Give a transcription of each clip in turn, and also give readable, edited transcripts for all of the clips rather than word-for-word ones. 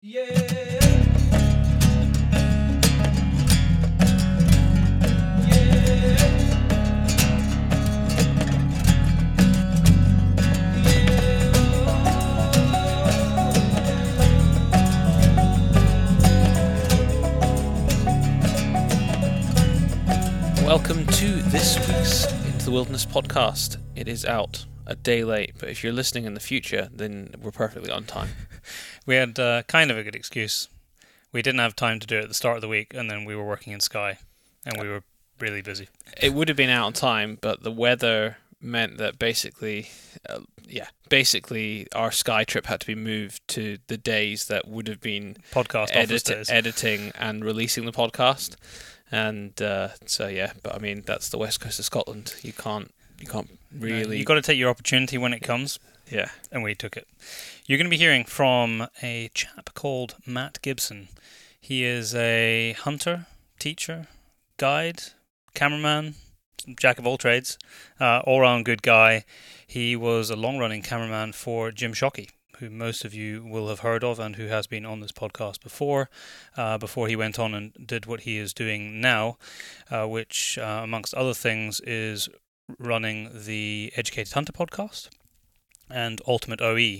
Yeah. Welcome to this week's Into the Wilderness podcast. It is out a day late, but if you're listening in the future, then we're perfectly on time. We had kind of a good excuse. We didn't have time to do it at the start of the week, and then we were working in Sky, and we were really busy. It would have been out on time, but the weather meant that basically our Sky trip had to be moved to the days that would have been podcast editing and releasing the podcast. And but I mean, that's the west coast of Scotland. You can't really... You've got to take your opportunity when it comes. Yeah. And we took it. You're going to be hearing from a chap called Matt Gibson. He is a hunter, teacher, guide, cameraman, jack of all trades, all-round good guy. He was a long-running cameraman for Jim Shockey, who most of you will have heard of and who has been on this podcast before, before he went on and did what he is doing now, which, amongst other things, is running the Educated Hunter podcast and Ultimate OE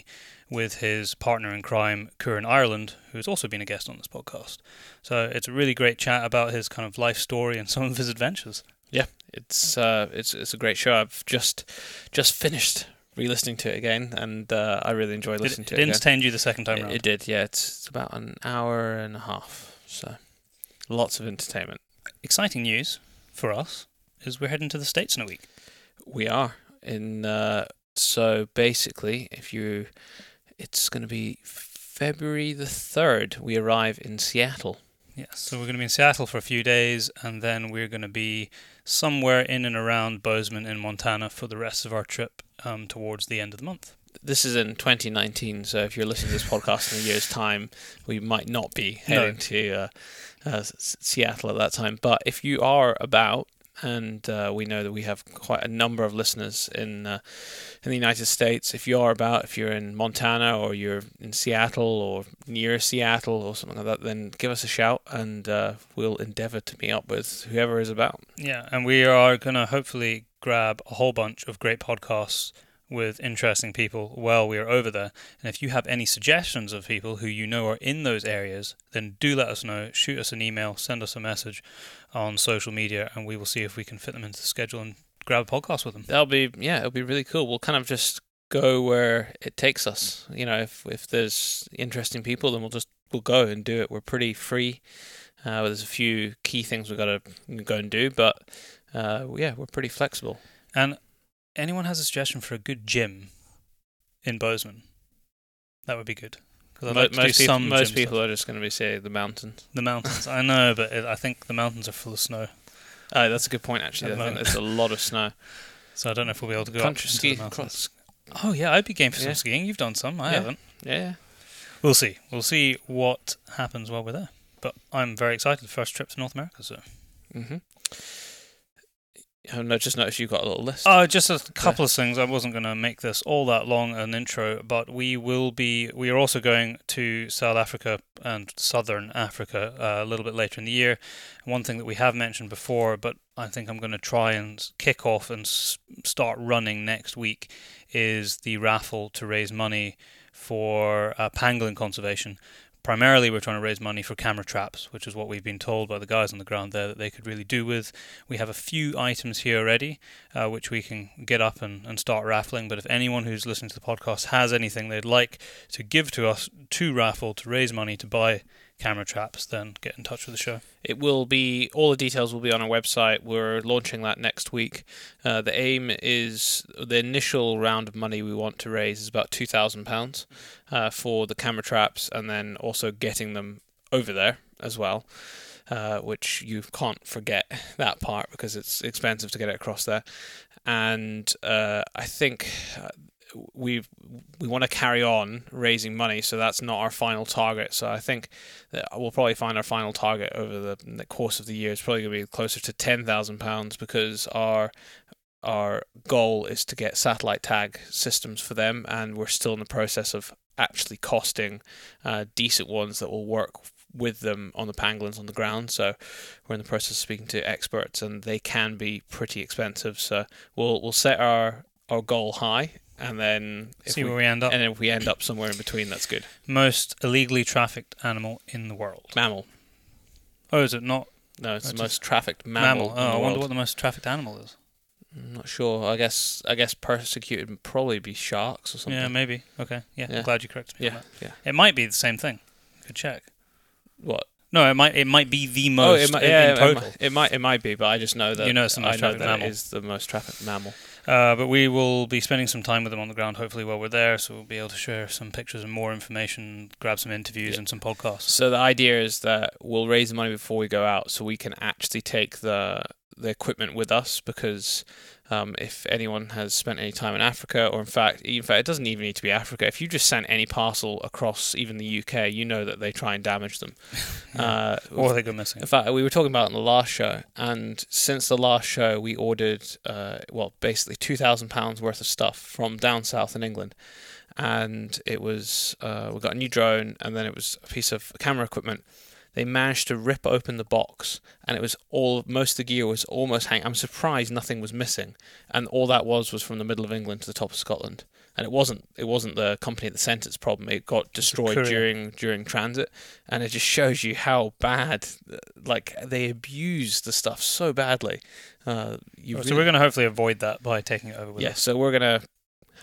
with his partner in crime, Curran Ireland, who's also been a guest on this podcast. So it's a really great chat about his kind of life story and some of his adventures. Yeah, it's a great show. I've just finished re-listening to it again, and I really enjoy listening to it. It didn't entertain you the second time around? It did, yeah. It's about an hour and a half, so lots of entertainment. Exciting news for us is we're heading to the States in a week. We are. So basically, it's going to be February the 3rd, we arrive in Seattle. Yes, so we're going to be in Seattle for a few days, and then we're going to be somewhere in and around Bozeman in Montana for the rest of our trip towards the end of the month. This is in 2019, so if you're listening to this podcast in a year's time, we might not be heading to Seattle at that time. But if you are about... And we know that we have quite a number of listeners in the United States. If you're in Montana or you're in Seattle or near Seattle or something like that, then give us a shout and we'll endeavour to meet up with whoever is about. Yeah, and we are going to hopefully grab a whole bunch of great podcasts with interesting people while we are over there. And if you have any suggestions of people who you know are in those areas, then do let us know. Shoot us an email, send us a message on social media, and we will see if we can fit them into the schedule and grab a podcast with them. It'll be really cool. We'll kind of just go where it takes us. You know, if there's interesting people, then we'll go and do it. We're pretty free. There's a few key things we've got to go and do, but we're pretty flexible. And anyone has a suggestion for a good gym in Bozeman? That would be good. Most people stuff. Are just going to be saying the mountains. The mountains, I know, but I think the mountains are full of snow. Oh, that's a good point, actually. I think there's a lot of snow. So I don't know if we'll be able to go up into the mountains. Oh, yeah, I'd be game for some skiing. You've done some. I haven't. Yeah. We'll see. We'll see what happens while we're there. But I'm very excited. First trip to North America, so... Mm-hmm. I just noticed you've got a little list. Oh, just a couple of things. I wasn't going to make this all that long an intro, but we are also going to South Africa and Southern Africa a little bit later in the year. One thing that we have mentioned before, but I think I'm going to try and kick off and start running next week, is the raffle to raise money for pangolin conservation. Primarily, we're trying to raise money for camera traps, which is what we've been told by the guys on the ground there that they could really do with. We have a few items here already, which we can get up and start raffling. But if anyone who's listening to the podcast has anything they'd like to give to us to raffle to raise money to buy camera traps, then get in touch with the show. It will be, all the details will be on our website. We're launching that next week. The aim is, the initial round of money we want to raise is about £2,000 for the camera traps, and then also getting them over there as well, which you can't forget that part because it's expensive to get it across there. And I think... We want to carry on raising money, so that's not our final target. So I think that we'll probably find our final target over the course of the year is probably going to be closer to £10,000 because our goal is to get satellite tag systems for them, and we're still in the process of actually costing decent ones that will work with them on the pangolins on the ground. So we're in the process of speaking to experts, and they can be pretty expensive. So we'll set our goal high, and then see where we end up. And if we end up somewhere in between, that's good. Most illegally trafficked animal in the world. Mammal. Oh, is it not? No, it's the most trafficked mammal. Oh, I wonder what the most trafficked animal is. I'm not sure. I guess persecuted would probably be sharks or something. Yeah, maybe. Okay. Yeah. I'm glad you corrected me on that. Yeah. It might be the same thing. Could check. What? No, it might be the most. Total. It might be, but I just know that it is the most trafficked mammal. But we will be spending some time with them on the ground, hopefully, while we're there, so we'll be able to share some pictures and more information, grab some interviews and some podcasts. So the idea is that we'll raise the money before we go out, so we can actually take the equipment with us, because if anyone has spent any time in Africa, or in fact, it doesn't even need to be Africa. If you just sent any parcel across even the UK, you know that they try and damage them. Or they go missing. In fact, we were talking about it in the last show, and since the last show, we ordered, basically £2,000 worth of stuff from down south in England. And it was, we got a new drone, and then it was a piece of camera equipment. They managed to rip open the box, and it was most of the gear was almost hanging. I'm surprised nothing was missing, and all that was from the middle of England to the top of Scotland. And it wasn't the company that sent its problem. It got destroyed during transit, and it just shows you how bad, like, they abuse the stuff so badly. So we're going to hopefully avoid that by taking it over with us. So we're going to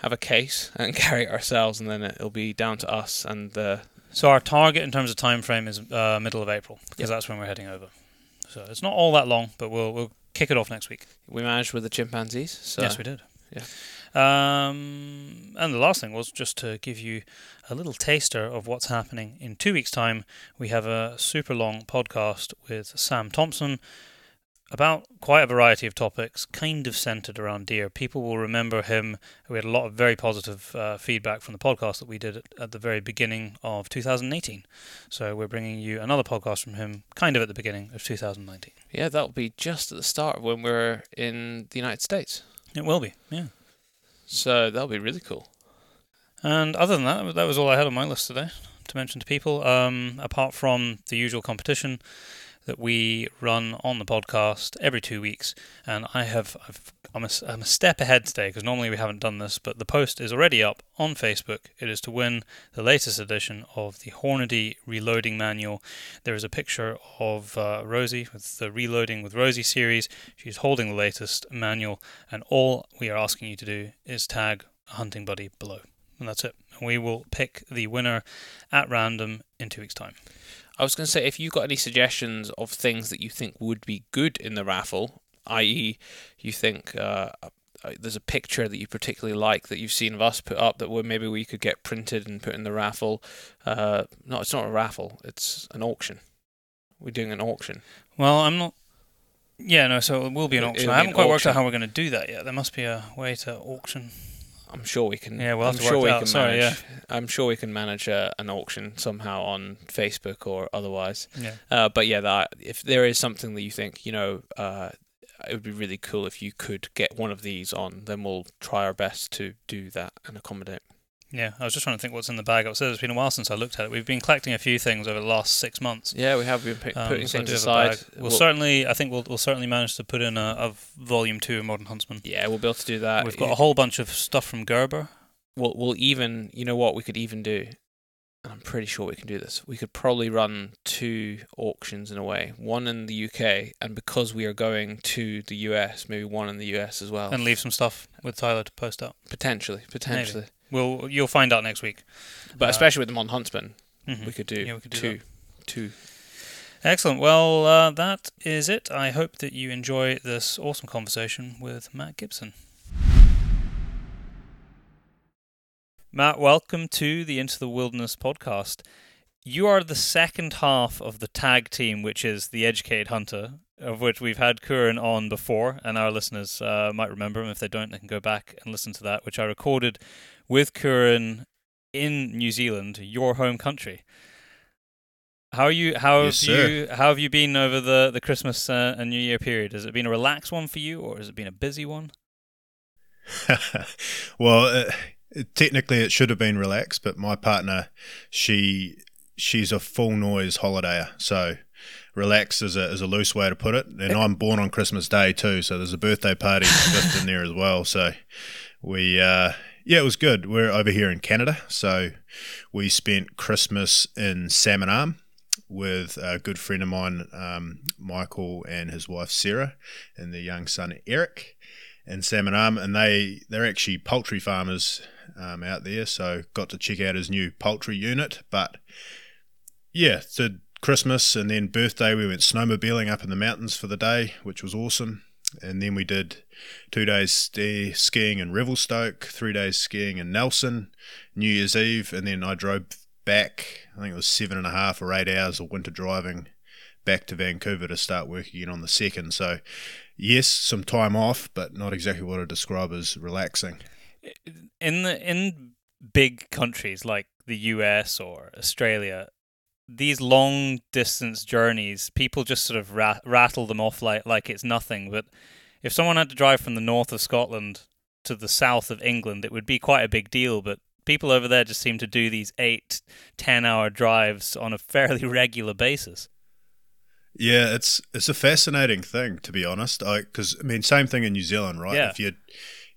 have a case and carry it ourselves, and then it'll be down to us and the... So our target in terms of time frame is middle of April, because that's when we're heading over. So it's not all that long, but we'll kick it off next week. We managed with the chimpanzees. So. Yes, we did. Yeah. And the last thing was just to give you a little taster of what's happening in 2 weeks' time. We have a super long podcast with Sam Thompson about quite a variety of topics, kind of centered around deer. People will remember him. We had a lot of very positive feedback from the podcast that we did at the very beginning of 2018. So we're bringing you another podcast from him, kind of at the beginning of 2019. Yeah, that'll be just at the start when we're in the United States. It will be, yeah. So that'll be really cool. And other than that, that was all I had on my list today to mention to people, apart from the usual competition that we run on the podcast every 2 weeks. And I'm a step ahead today, because normally we haven't done this, but the post is already up on Facebook. It is to win the latest edition of the Hornady Reloading Manual. There is a picture of Rosie with the Reloading with Rosie series. She's holding the latest manual, and all we are asking you to do is tag a hunting buddy below. And that's it. And we will pick the winner at random in 2 weeks' time. I was going to say, if you've got any suggestions of things that you think would be good in the raffle, i.e. you think there's a picture that you particularly like that you've seen of us put up that maybe we could get printed and put in the raffle. No, it's not a raffle. It's an auction. We're doing an auction. Well, I'm not... Yeah, no, so it will be an auction. I haven't quite worked out how we're going to do that yet. There must be a way to auction... I'm sure we can. Yeah, we'll have to work it out. Sorry, yeah. I'm sure we can manage an auction somehow on Facebook or otherwise. Yeah. If there is something that you think, it would be really cool if you could get one of these on, then we'll try our best to do that and accommodate. Yeah, I was just trying to think what's in the bag upstairs. It's been a while since I looked at it. We've been collecting a few things over the last 6 months. Yeah, we have been putting things aside. We'll certainly manage to put in a volume 2 of Modern Huntsman. Yeah, we'll be able to do that. We've got a whole bunch of stuff from Gerber. We'll even, you know what we could even do, and I'm pretty sure we can do this, we could probably run 2 auctions in a way. One in the UK, and because we are going to the US, maybe one in the US as well. And leave some stuff with Tyler to post up. Potentially. Maybe. You'll find out next week. But especially with the Modern Huntsman, we could do two. Excellent. Well, that is it. I hope that you enjoy this awesome conversation with Matt Gibson. Matt, welcome to the Into the Wilderness podcast. You are the second half of the tag team, which is the Educated Hunter, of which we've had Curran on before, and our listeners might remember him. If they don't, they can go back and listen to that, which I recorded with Curran in New Zealand, your home country. How have you been over the Christmas and New Year period? Has it been a relaxed one for you, or has it been a busy one? Well, Technically, it should have been relaxed, but my partner, she's a full noise holidayer, so relaxed is a loose way to put it. And I'm born on Christmas Day too, so there's a birthday party just in there as well. So we, it was good. We're over here in Canada, so we spent Christmas in Salmon Arm with a good friend of mine, Michael, and his wife Sarah, and their young son Eric, in Salmon Arm, and they're actually poultry farmers out there, so got to check out his new poultry unit. But yeah, did Christmas, and then birthday we went snowmobiling up in the mountains for the day, which was awesome. And then we did 2 days skiing in Revelstoke, 3 days skiing in Nelson, New Year's Eve, and then I drove back, I think it was 7.5 or 8 hours of winter driving back to Vancouver to start work again on the 2nd. So yes, some time off, but not exactly what I describe as relaxing. In big countries like the US or Australia, these long distance journeys, people just sort of rattle them off like it's nothing. But if someone had to drive from the north of Scotland to the south of England, it would be quite a big deal. But people over there just seem to do these 8-10 hour drives on a fairly regular basis. Yeah, it's a fascinating thing, to be honest. Because same thing in New Zealand, right? Yeah. If you,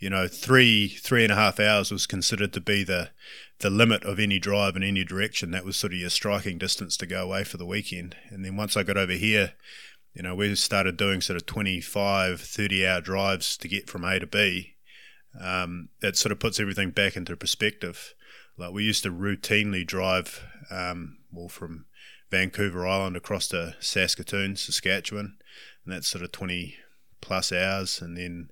3.5 hours was considered to be the limit of any drive in any direction. That was sort of your striking distance to go away for the weekend. And then once I got over here, we started doing sort of 25, 30-hour drives to get from A to B. It sort of puts everything back into perspective. Like we used to routinely drive from Vancouver Island across to Saskatchewan, and that's sort of 20 plus hours, and then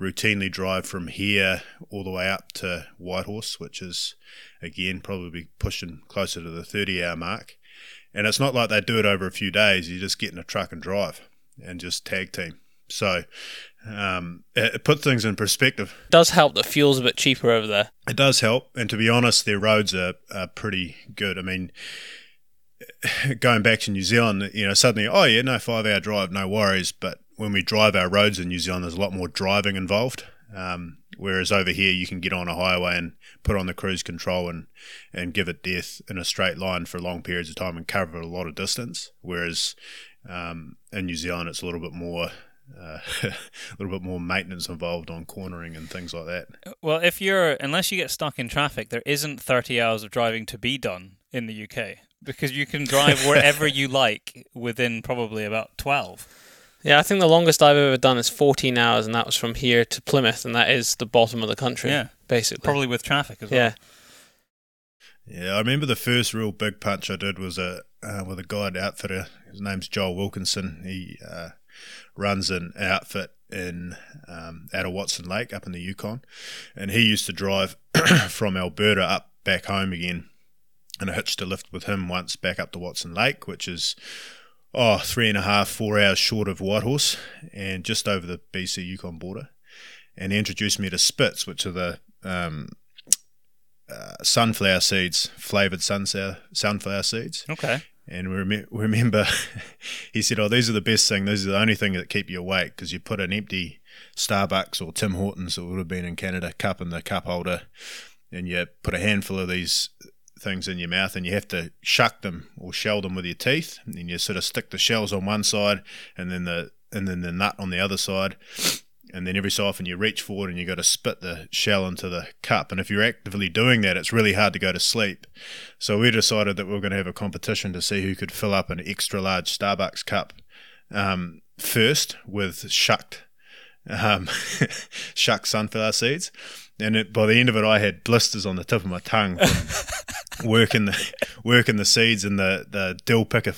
routinely drive from here all the way up to Whitehorse, which is again probably pushing closer to the 30 hour mark. And it's not like they do it over a few days, you just get in a truck and drive and just tag team. So it puts things in perspective. It does help that fuel's a bit cheaper over there. It does help, and to be honest, their roads are pretty good. Going back to New Zealand, suddenly, 5 hour drive, no worries. But when we drive our roads in New Zealand, there's a lot more driving involved. Whereas over here, you can get on a highway and put on the cruise control and give it death in a straight line for long periods of time and cover a lot of distance. Whereas in New Zealand, it's a little bit more maintenance involved on cornering and things like that. Well, unless you get stuck in traffic, there isn't 30 hours of driving to be done in the UK, because you can drive wherever you like within probably about 12. Yeah, I think the longest I've ever done is 14 hours, and that was from here to Plymouth, and that is the bottom of the country, basically. Probably with traffic as well. Yeah, I remember the first real big punch I did was with a guide outfitter. His name's Joel Wilkinson. He runs an outfit out of Watson Lake up in the Yukon, and he used to drive from Alberta up back home again. And I hitched a lift with him once back up to Watson Lake, which is 3.5-4 hours short of Whitehorse and just over the BC Yukon border. And he introduced me to spits, which are the sunflower seeds, flavoured sunflower seeds. Okay. And we remember he said, these are the best thing. These are the only thing that keep you awake, because you put an empty Starbucks or Tim Hortons, or would have been in Canada, cup in the cup holder, and you put a handful of these things in your mouth, and you have to shuck them or shell them with your teeth, and then you sort of stick the shells on one side and then the nut on the other side, and then every so often you reach forward and you got to spit the shell into the cup. And if you're actively doing that, it's really hard to go to sleep. So we decided that we were going to have a competition to see who could fill up an extra large Starbucks cup first with shucked sunflower seeds. And by the end of it, I had blisters on the tip of my tongue from working the seeds, and the dill pickle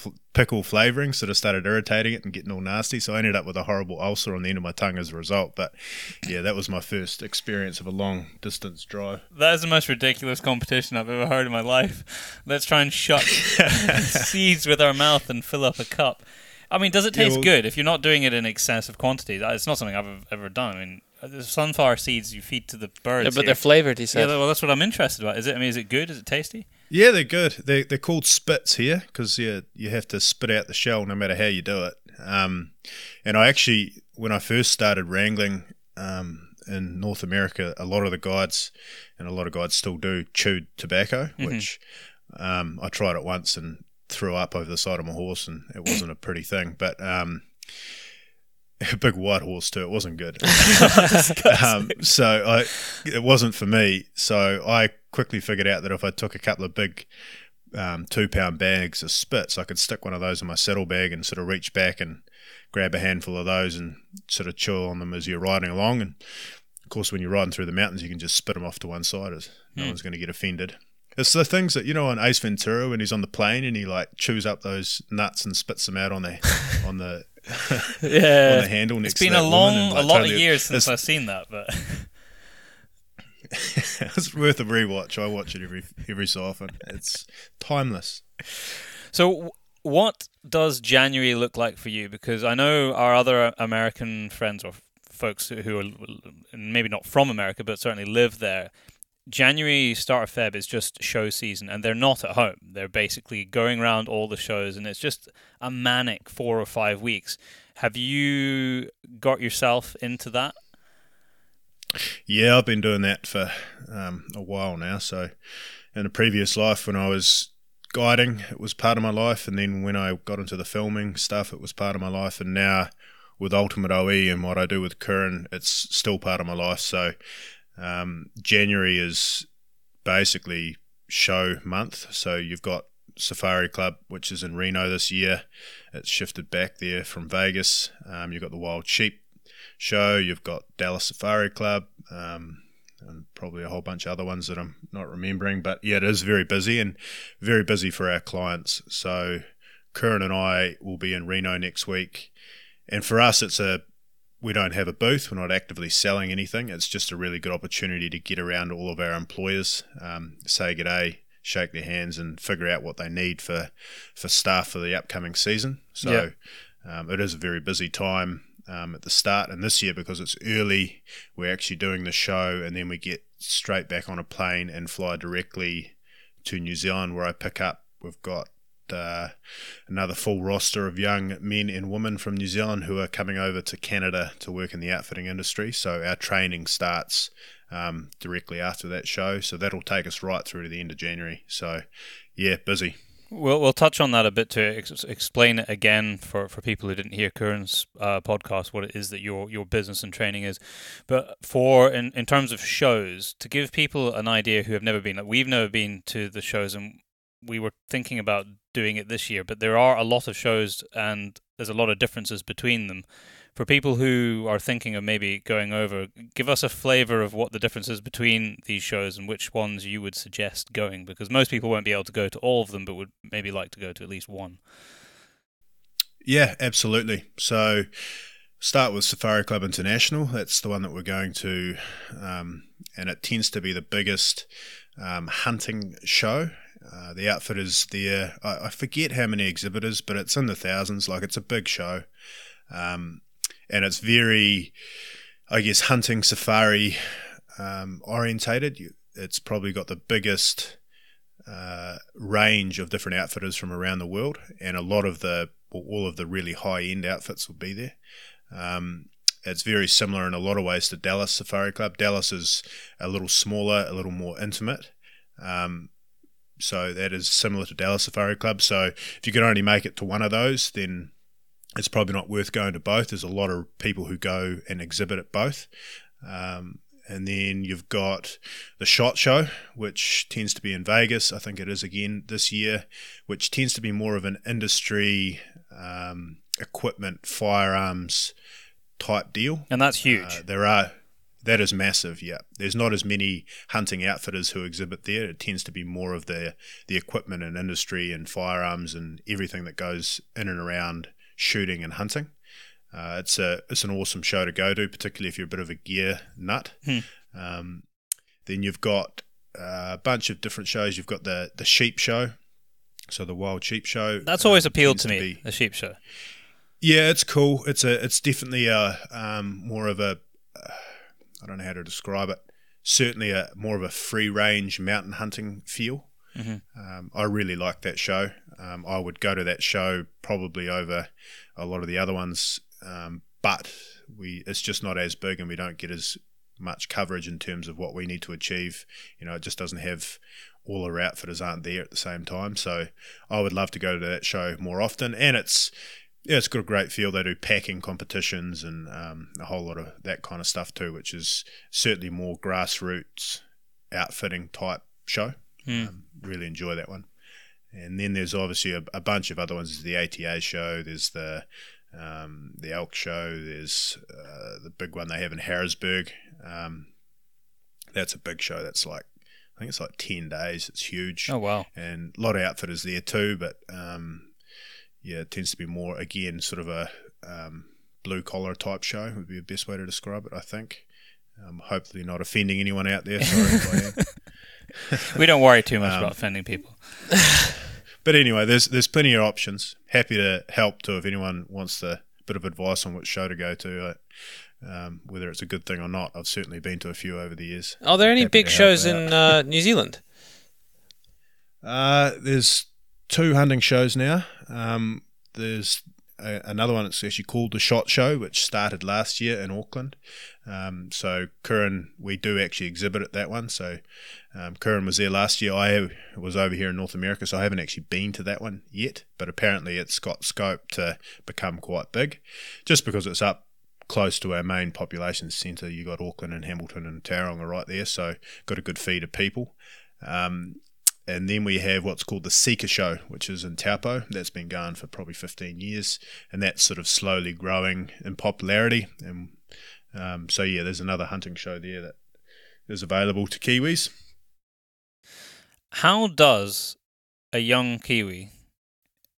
flavouring sort of started irritating it and getting all nasty. So I ended up with a horrible ulcer on the end of my tongue as a result. But yeah, that was my first experience of a long distance drive. That is the most ridiculous competition I've ever heard in my life. Let's try and shuck seeds with our mouth and fill up a cup. Does it taste good? If you're not doing it in excessive quantities, it's not something I've ever done. The sunflower seeds you feed to the birds. Yeah, but they're flavoured, he said. Yeah, well, that's what I'm interested about. Is it good? Is it tasty? Yeah, they're good. They're called spits here because you have to spit out the shell no matter how you do it. And I actually, when I first started wrangling in North America, a lot of the guides, and a lot of guides still do, chewed tobacco, mm-hmm. which I tried it once and threw up over the side of my horse, and it wasn't a pretty thing. But a big white horse too, it wasn't good. It wasn't for me. So I quickly figured out that if I took a couple of big 2-pound bags of spits, I could stick one of those in my saddlebag and sort of reach back and grab a handful of those and sort of chew on them as you're riding along. And of course, when you're riding through the mountains, you can just spit them off to one side, as no one's going to get offended. It's the things that, you know, on Ace Ventura when he's on the plane and he like chews up those nuts and spits them out on the on the handle next to that woman. It's been a lot of years since I've seen that, but it's worth a rewatch. I watch it every so often. It's timeless. So what does January look like for you? Because I know our other American friends or folks who are maybe not from America but certainly live there, January, start of Feb, is just show season, and they're not at home. They're basically going around all the shows, and it's just a manic 4 or 5 weeks. Have you got yourself into that? Yeah, I've been doing that for a while now. So in a previous life when I was guiding, it was part of my life, and then when I got into the filming stuff, it was part of my life, and now with Ultimate OE and what I do with Curran, it's still part of my life. So January is basically show month. So you've got Safari Club, which is in Reno this year. It's shifted back there from Vegas. You've got the Wild Sheep Show. You've got Dallas Safari Club, and probably a whole bunch of other ones that I'm not remembering. But yeah, it is very busy, and very busy for our clients. So Curran and I will be in Reno next week. And for us, we don't have a booth. We're not actively selling anything. It's just a really good opportunity to get around all of our employers, say good day, shake their hands, and figure out what they need for staff for the upcoming season. So yeah. It is a very busy time at the start. And this year, because it's early, we're actually doing the show, and then we get straight back on a plane and fly directly to New Zealand, where I pick up. We've got another full roster of young men and women from New Zealand who are coming over to Canada to work in the outfitting industry. So our training starts directly after that show. So that'll take us right through to the end of January. So yeah, busy. We'll touch on that a bit to explain it again for people who didn't hear Curran's podcast, what it is that your business and training is. But in terms of shows, to give people an idea who have never been, like we've never been to the shows, and we were thinking about doing it this year, but there are a lot of shows and there's a lot of differences between them. For people who are thinking of maybe going over, give us a flavour of what the difference is between these shows and which ones you would suggest going, because most people won't be able to go to all of them, but would maybe like to go to at least one. Yeah, absolutely. So start with Safari Club International. That's the one that we're going to, and it tends to be the biggest hunting show. The outfit is there. I forget how many exhibitors, but it's in the thousands. Like, it's a big show. And it's very, I guess, hunting safari orientated. It's probably got the biggest range of different outfitters from around the world. And all of the really high-end outfits will be there. It's very similar in a lot of ways to Dallas Safari Club. Dallas is a little smaller, a little more intimate. So that is similar to Dallas Safari Club. So if you can only make it to one of those, then it's probably not worth going to both. There's a lot of people who go and exhibit at both. And then you've got the SHOT Show, which tends to be in Vegas. I think it is again this year, which tends to be more of an industry, equipment, firearms type deal. And that's huge. That is massive, yeah. There's not as many hunting outfitters who exhibit there. It tends to be more of the equipment and industry and firearms and everything that goes in and around shooting and hunting. It's an awesome show to go to, particularly if you're a bit of a gear nut. Then you've got a bunch of different shows. You've got the sheep show, so the Wild Sheep Show. That's always appealed to me, the sheep show. Yeah, it's cool. It's definitely a more of a... I don't know how to describe it. Certainly more of a free-range mountain hunting feel. Mm-hmm. I really like that show. I would go to that show probably over a lot of the other ones, but it's just not as big, and we don't get as much coverage in terms of what we need to achieve. You know, it just doesn't have, all our outfitters aren't there at the same time. So I would love to go to that show more often. And it's got a great feel. They do packing competitions and a whole lot of that kind of stuff too, which is certainly more grassroots outfitting type show. Really enjoy that one. And then there's obviously a bunch of other ones. There's the ATA show, there's the elk show, there's the big one they have in Harrisburg. That's a big show. That's like, I think it's like 10 days. It's huge. Oh, wow. And a lot of outfitters there too, but it tends to be more, again, sort of a blue-collar type show would be the best way to describe it, I think. Hopefully not offending anyone out there. Sorry if I am. We don't worry too much about offending people. But anyway, there's plenty of options. Happy to help too if anyone wants a bit of advice on which show to go to, whether it's a good thing or not. I've certainly been to a few over the years. Are there any big shows in New Zealand? There's two hunting shows now. There's another one that's actually called the SHOT Show, which started last year in Auckland. So Curran, we do actually exhibit at that one. So Curran was there last year. I was over here in North America, so I haven't actually been to that one yet. But apparently it's got scope to become quite big, just because it's up close to our main population centre. You got Auckland and Hamilton and Tauranga right there, so got a good feed of people. And then we have what's called the Seeker Show, which is in Taupo. That's been going for probably 15 years, and that's sort of slowly growing in popularity. And there's another hunting show there that is available to Kiwis. How does a young Kiwi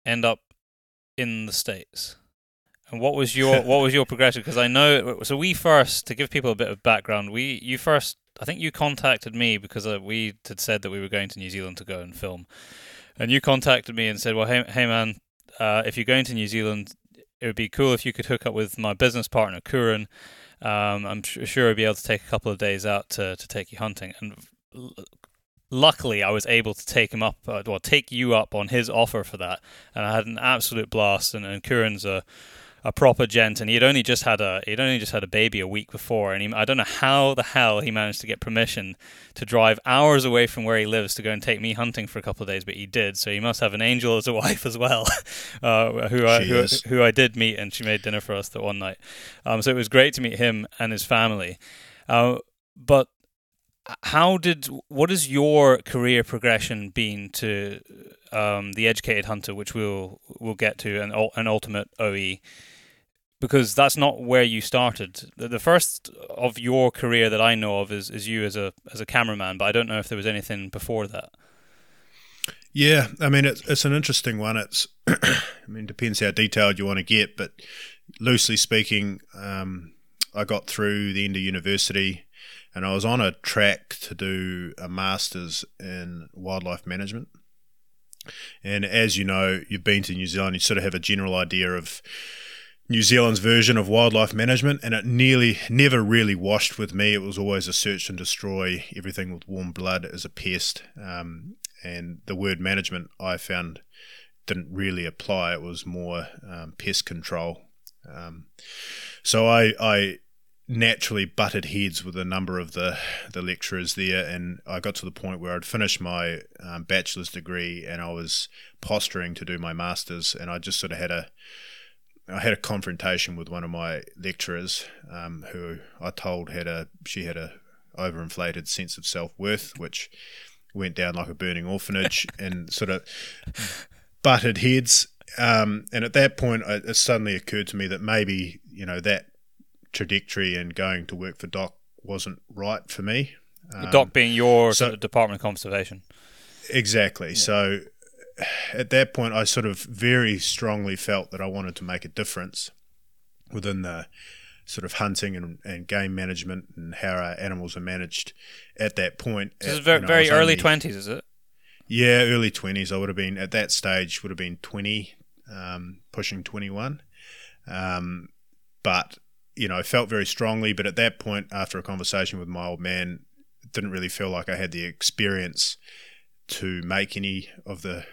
end up in the States? And what was your progression? Because I know, so we first, to give people a bit of background, I think you contacted me because we had said that we were going to New Zealand to go and film. And you contacted me and said, well, hey man, if you're going to New Zealand, it would be cool if you could hook up with my business partner, Curran. I'm sure I'd be able to take a couple of days out to take you hunting. And luckily, I was able to take you up on his offer for that. And I had an absolute blast. And Curran's a proper gent, and he'd only just had a baby a week before, and I don't know how the hell he managed to get permission to drive hours away from where he lives to go and take me hunting for a couple of days, but he did. So he must have an angel as a wife as well, who I did meet, and she made dinner for us that one night. So it was great to meet him and his family. But what is your career progression been to the Educated Hunter, which we'll get to, and an Ultimate OE? Because that's not where you started. The first of your career that I know of is you as a cameraman, but I don't know if there was anything before that. Yeah, I mean, it's an interesting one. It's depends how detailed you want to get, but loosely speaking, I got through the end of university and I was on a track to do a master's in wildlife management. And as you know, you've been to New Zealand, you sort of have a general idea of New Zealand's version of wildlife management, and it never really washed with me. It was always a search and destroy, everything with warm blood is a pest. And the word management, I found, didn't really apply. It was more pest control. So I naturally butted heads with a number of the lecturers there, and I got to the point where I'd finished my bachelor's degree and I was posturing to do my master's, and I just sort of had a confrontation with one of my lecturers who I told she had a overinflated sense of self-worth, which went down like a burning orphanage, and sort of butted heads, and at that point it suddenly occurred to me that maybe, you know, that trajectory and going to work for DOC wasn't right for me. DOC being your sort of Department of Conservation. Exactly. Yeah. So at that point, I sort of very strongly felt that I wanted to make a difference within the sort of hunting and game management and how our animals are managed at that point. So this is very early 20s, is it? Yeah, early 20s. I would have been, at that stage, 20, pushing 21. But you know, I felt very strongly, but at that point, after a conversation with my old man, it didn't really feel like I had the experience to make any of the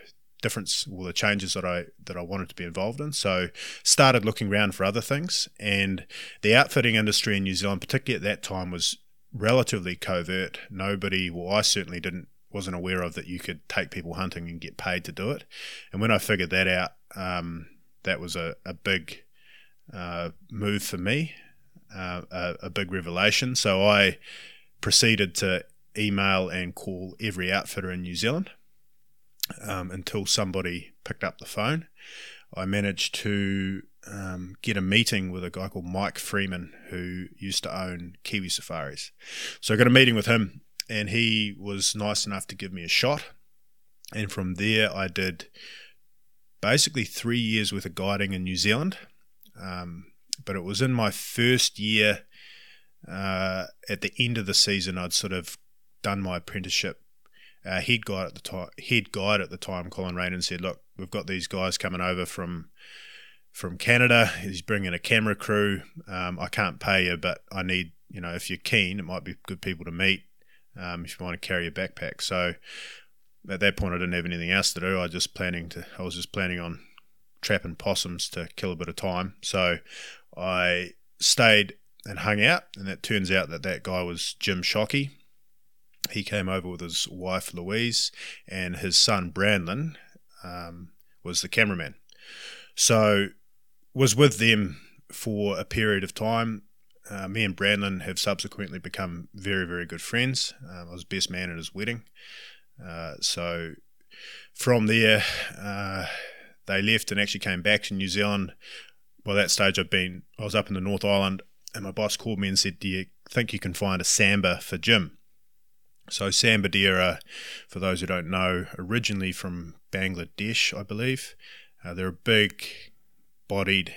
difference or the changes that I wanted to be involved in. So started looking around for other things, and the outfitting industry in New Zealand, particularly at that time, was relatively covert. Nobody, well, I certainly wasn't aware of that you could take people hunting and get paid to do it. And when I figured that out, that was a big move for me, a big revelation. So I proceeded to email and call every outfitter in New Zealand until somebody picked up the phone. I managed to get a meeting with a guy called Mike Freeman, who used to own Kiwi Safaris. So I got a meeting with him, and he was nice enough to give me a shot. And from there, I did basically 3 years worth of guiding in New Zealand. But it was in my first year, at the end of the season, I'd sort of done my apprenticeship. Head guide at the time, Colin Rainin, said, "Look, we've got these guys coming over from Canada. He's bringing a camera crew. I can't pay you, but I need, if you're keen, it might be good people to meet. If you want to carry a backpack." So at that point, I didn't have anything else to do. I was just planning on trapping possums to kill a bit of time. So I stayed and hung out, and it turns out that guy was Jim Shockey. He came over with his wife Louise, and his son Brandon was the cameraman. So was with them for a period of time. Me and Brandon have subsequently become very, very good friends. I was best man at his wedding. So from there, they left and actually came back to New Zealand. By that stage, I was up in the North Island, and my boss called me and said, "Do you think you can find a samba for Jim?" So samba deer are, for those who don't know, originally from Bangladesh, I believe. They're a big-bodied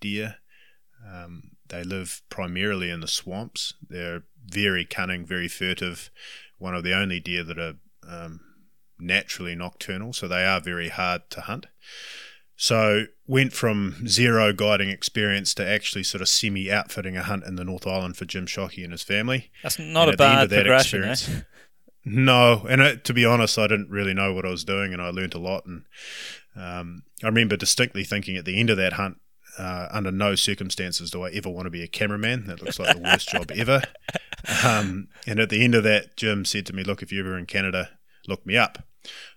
deer. They live primarily in the swamps. They're very cunning, very furtive. One of the only deer that are naturally nocturnal, so they are very hard to hunt. So went from zero guiding experience to actually sort of semi-outfitting a hunt in the North Island for Jim Shockey and his family. That's not a bad progression, eh? No, and to be honest, I didn't really know what I was doing, and I learnt a lot. And I remember distinctly thinking at the end of that hunt, under no circumstances do I ever want to be a cameraman. That looks like the worst job ever. And at the end of that, Jim said to me, "Look, if you're ever in Canada, look me up."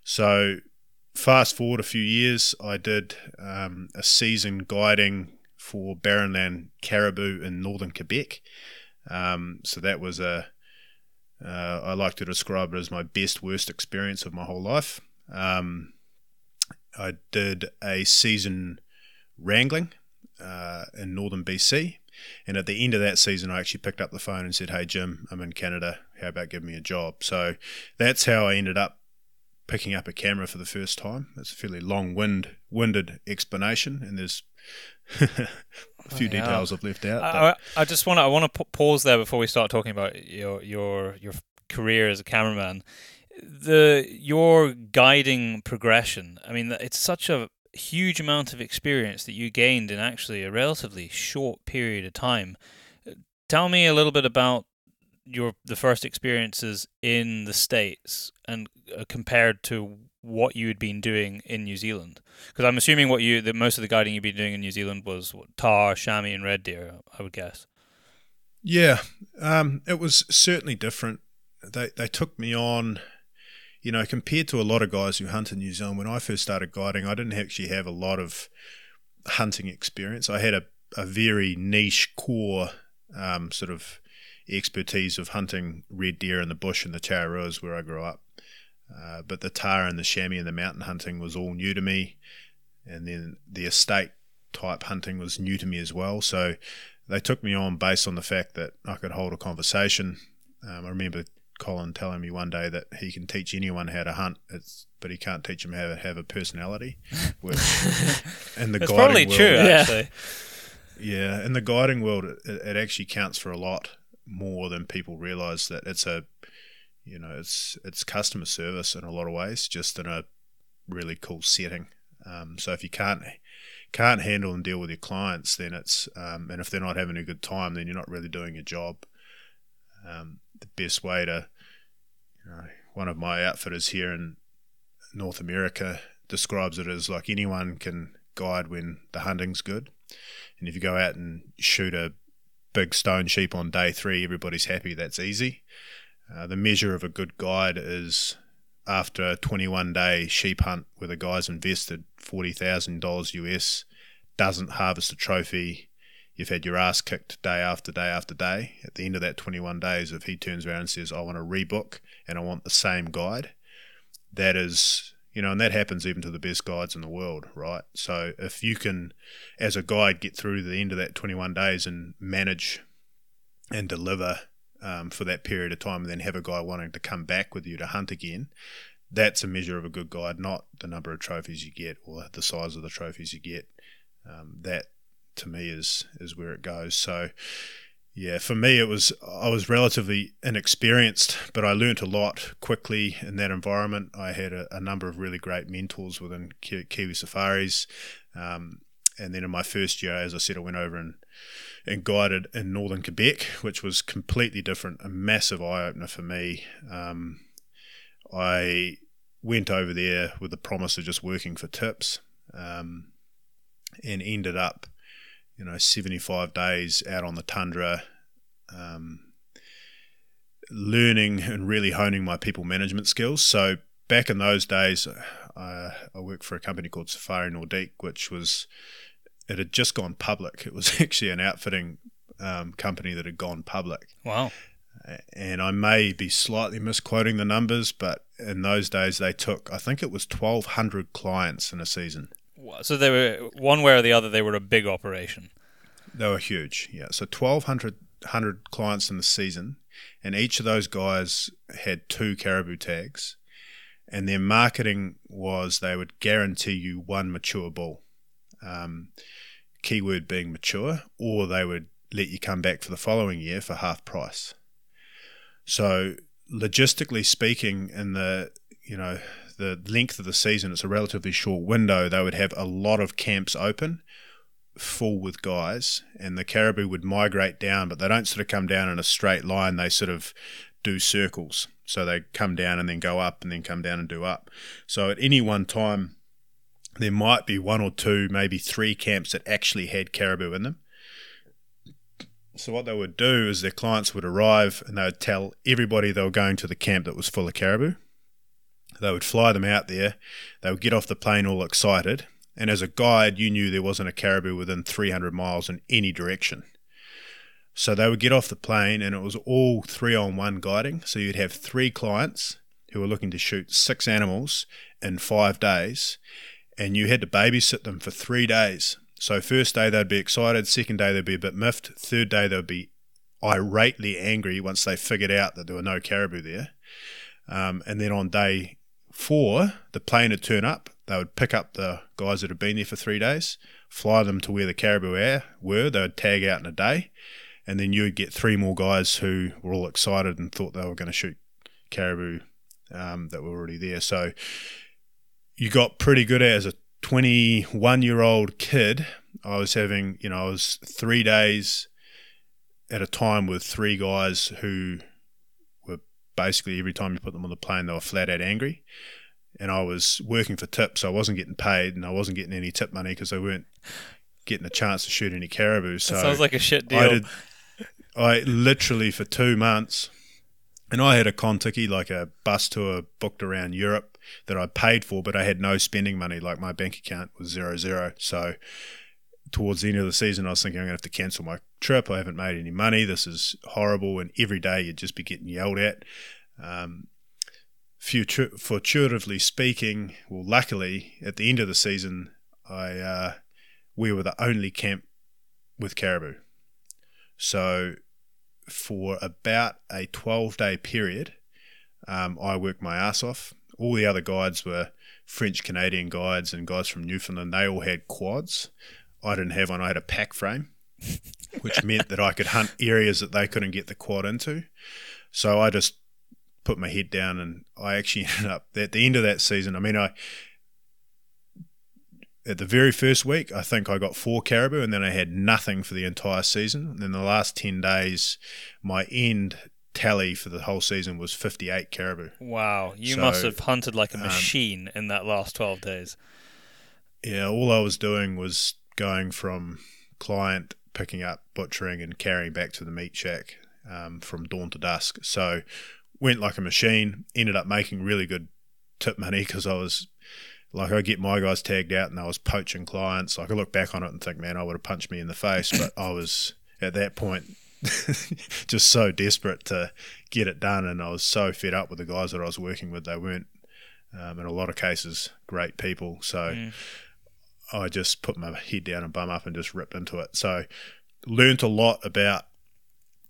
So fast forward a few years, I did a season guiding for barrenland caribou in northern Quebec. So that was I like to describe it as my best, worst experience of my whole life. I did a season wrangling in northern BC, and at the end of that season, I actually picked up the phone and said, "Hey Jim, I'm in Canada, how about giving me a job?" So that's how I ended up picking up a camera for the first time. That's a fairly long-winded explanation, and there's a few details I've left out. I want to pause there before we start talking about your career as a cameraman. Your guiding progression, I mean, it's such a huge amount of experience that you gained in actually a relatively short period of time. Tell me a little bit about the first experiences in the States and compared to what you had been doing in New Zealand, because I'm assuming that most of the guiding you've been doing in New Zealand was tar, chamois and red deer, I would guess. It was certainly different. They took me on, compared to a lot of guys who hunt in New Zealand. When I first started guiding, I didn't actually have a lot of hunting experience. I had a very niche core sort of expertise of hunting red deer in the bush in the Chararuas where I grew up. But the tar and the chamois and the mountain hunting was all new to me. And then the estate type hunting was new to me as well. So they took me on based on the fact that I could hold a conversation. I remember Colin telling me one day that he can teach anyone how to hunt, but he can't teach them how to have a personality. Which, in the guiding world, that's probably true, actually. Yeah, in the guiding world, it actually counts for a lot more than people realise. That it's it's customer service in a lot of ways, just in a really cool setting. So if you can't handle and deal with your clients, then it's and if they're not having a good time, then you're not really doing your job. The best way to, one of my outfitters here in North America describes it as like anyone can guide when the hunting's good, and if you go out and shoot a big stone sheep on day three, everybody's happy, that's easy. The measure of a good guide is after a 21-day sheep hunt where the guy's invested $40,000 US, doesn't harvest a trophy, you've had your ass kicked day after day after day. At the end of that 21 days, if he turns around and says, I want a rebook and I want the same guide, that is, you know, and that happens even to the best guides in the world, right? So if you can, as a guide, get through the end of that 21 days and manage and deliver for that period of time, and then have a guy wanting to come back with you to hunt again, that's a measure of a good guide, not the number of trophies you get or the size of the trophies you get. That to me is where it goes. So yeah, for me I was relatively inexperienced, but I learnt a lot quickly in that environment. I had a number of really great mentors within Kiwi Safaris, and then in my first year, as I said, I went over and guided in northern Quebec, which was completely different, a massive eye-opener for me. I went over there with the promise of just working for tips, and ended up, 75 days out on the tundra, learning and really honing my people management skills. So back in those days, I worked for a company called Safari Nordique, it had just gone public. It was actually an outfitting company that had gone public. Wow. And I may be slightly misquoting the numbers, but in those days they took, I think it was 1,200 clients in a season. So they were, one way or the other, they were a big operation. They were huge, yeah. So 1,200 clients in the season, and each of those guys had 2 caribou tags, and their marketing was they would guarantee you 1 mature bull. Keyword being mature, or they would let you come back for the following year for half price. So logistically speaking, in the length of the season, it's a relatively short window. They would have a lot of camps open, full with guys, and the caribou would migrate down, but they don't sort of come down in a straight line. They sort of do circles. So they come down and then go up and then come down and do up. So at any one time, there might be 1 or 2, maybe 3 camps that actually had caribou in them. So what they would do is their clients would arrive and they would tell everybody they were going to the camp that was full of caribou. They would fly them out there. They would get off the plane all excited. And as a guide, you knew there wasn't a caribou within 300 miles in any direction. So they would get off the plane and it was all 3-on-1 guiding. So you'd have 3 clients who were looking to shoot 6 animals in 5 days. And you had to babysit them for 3 days. So first day they'd be excited, second day they'd be a bit miffed, third day they'd be irately angry once they figured out that there were no caribou there. And then on day 4, the plane would turn up, they would pick up the guys that had been there for 3 days, fly them to where the caribou were, they would tag out in a day, and then you would get 3 more guys who were all excited and thought they were going to shoot caribou that were already there. So you got pretty good at, as a 21-year-old kid, I was having, I was 3 days at a time with 3 guys who were basically, every time you put them on the plane, they were flat out angry. And I was working for tips, so I wasn't getting paid and I wasn't getting any tip money because they weren't getting a chance to shoot any caribou. So that sounds like a shit deal. I literally for 2 months, and I had a Kon-Tiki, like a bus tour booked around Europe, that I paid for, but I had no spending money. Like my bank account was 0. So towards the end of the season, I was thinking I'm going to have to cancel my trip. I haven't made any money. This is horrible. And every day you'd just be getting yelled at. Fortuitively speaking, well, luckily at the end of the season, we were the only camp with caribou. So for about a 12-day period, I worked my ass off. All the other guides were French Canadian guides and guys from Newfoundland. They all had quads. I didn't have one. I had a pack frame, which meant that I could hunt areas that they couldn't get the quad into. So I just put my head down, and I actually ended up at the end of that season. At the very first week, I think I got 4 caribou, and then I had nothing for the entire season. And then the last 10 days, my end tally for the whole season was 58 caribou. Wow, you must have hunted like a machine in that last 12 days. Yeah, all I was doing was going from client picking up, butchering and carrying back to the meat shack from dawn to dusk. So went like a machine, ended up making really good tip money because I was like, I get my guys tagged out and I was poaching clients. Like I look back on it and think, man, I would have punched me in the face, but I was at that point just so desperate to get it done, and I was so fed up with the guys that I was working with. They weren't in a lot of cases great people, so I just put my head down and bum up and just ripped into it. So learnt a lot about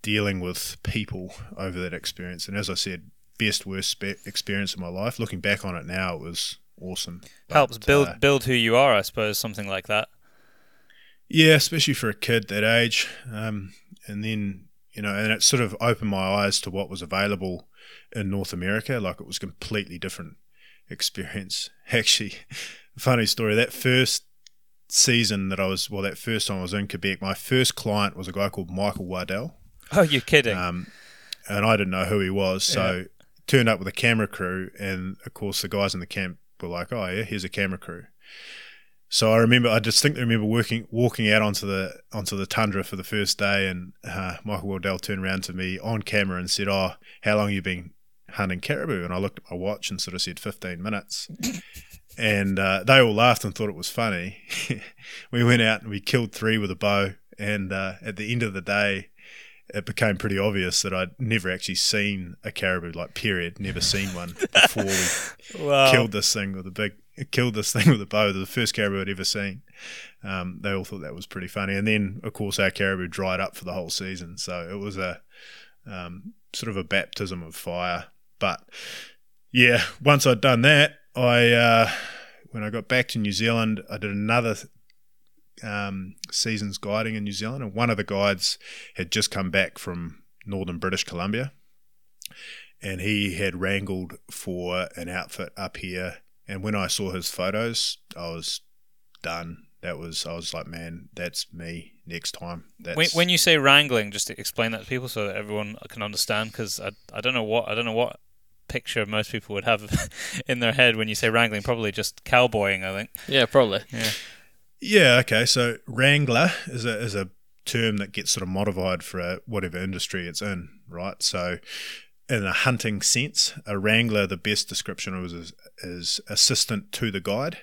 dealing with people over that experience, and as I said, best worst experience of my life. Looking back on it now, it was awesome. But, helps build who you are, I suppose, something like that. Yeah, especially for a kid that age. And then, you know, and it sort of opened my eyes to what was available in North America. Like it was a completely different experience. Actually, funny story, that first season that I was, well, that first time I was in Quebec, my first client was a guy called Michael Waddell. Oh, you're kidding. And I didn't know who he was. So turned up with a camera crew, and of course the guys in the camp were like, oh yeah, here's a camera crew. So I remember, I distinctly remember walking out onto the tundra for the first day, and Michael Waddell turned around to me on camera and said, "Oh, how long have you been hunting caribou?" And I looked at my watch and sort of said 15 minutes. And they all laughed and thought it was funny. We went out and we killed 3 with a bow, and at the end of the day, it became pretty obvious that I'd never actually seen a caribou, like period, never seen one before we killed this thing with a bow. The first caribou I'd ever seen. They all thought that was pretty funny. And then, of course, our caribou dried up for the whole season. So it was a sort of a baptism of fire. But, yeah, once I'd done that, when I got back to New Zealand, I did another season's guiding in New Zealand. And one of the guides had just come back from northern British Columbia. And he had wrangled for an outfit up here. And when I saw his photos, I was done. I was like, man, that's me next time. When you say wrangling, just explain that to people so that everyone can understand, because I don't know what picture most people would have in their head when you say wrangling. Probably just cowboying, I think. Yeah, probably. Yeah. Okay. So wrangler is a term that gets sort of modified for whatever industry it's in, right? So, in a hunting sense, a wrangler, the best description is assistant to the guide.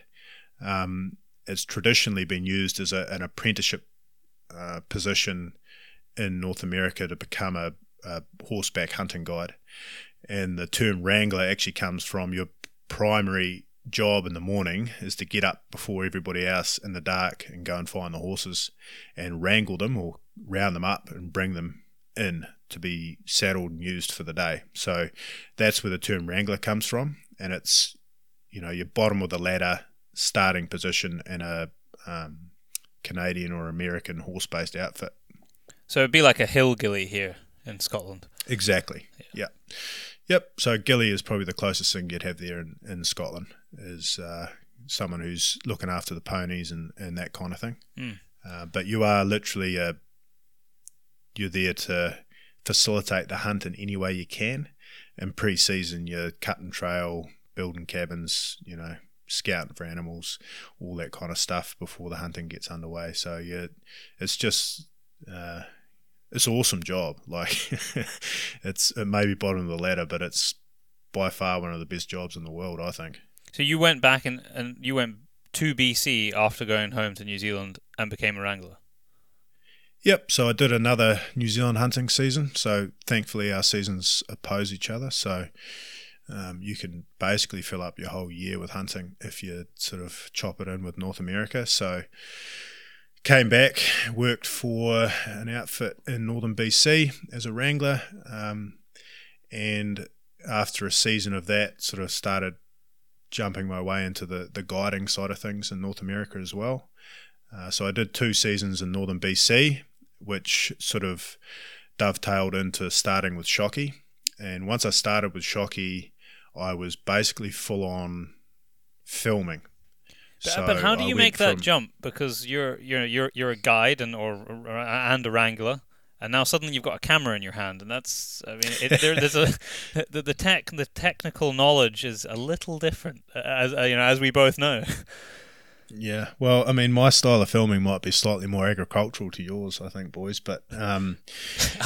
It's traditionally been used as an apprenticeship position in North America to become a horseback hunting guide. And the term wrangler actually comes from your primary job in the morning is to get up before everybody else in the dark and go and find the horses and wrangle them or round them up and bring them in to be saddled and used for the day. So that's where the term wrangler comes from, and it's, you know, your bottom of the ladder starting position in a Canadian or American horse-based outfit. So it'd be like a hill ghillie here in Scotland. Exactly. Yep. So ghillie is probably the closest thing you'd have there in Scotland, is someone who's looking after the ponies and that kind of thing. But you are literally you're there to facilitate the hunt in any way you can. In pre-season, you're cutting trail, building cabins, you know, scouting for animals, all that kind of stuff before the hunting gets underway. So yeah, it's just it's an awesome job. Like it may be bottom of the ladder, but it's by far one of the best jobs in the world, I think. So you went back and you went to BC after going home to New Zealand and became a wrangler. Yep, so I did another New Zealand hunting season. So thankfully our seasons oppose each other. So you can basically fill up your whole year with hunting if you sort of chop it in with North America. So came back, worked for an outfit in northern BC as a wrangler. And after a season of that, sort of started jumping my way into the guiding side of things in North America as well. So I did 2 seasons in northern BC, which sort of dovetailed into starting with Shockey. And once I started with Shockey, I was basically full-on filming. But how do you make that jump? Because you're a guide and a wrangler, and now suddenly you've got a camera in your hand, and that's, I mean, the technical knowledge is a little different, as we both know. Yeah, well, I mean, my style of filming might be slightly more agricultural to yours, I think, boys. But I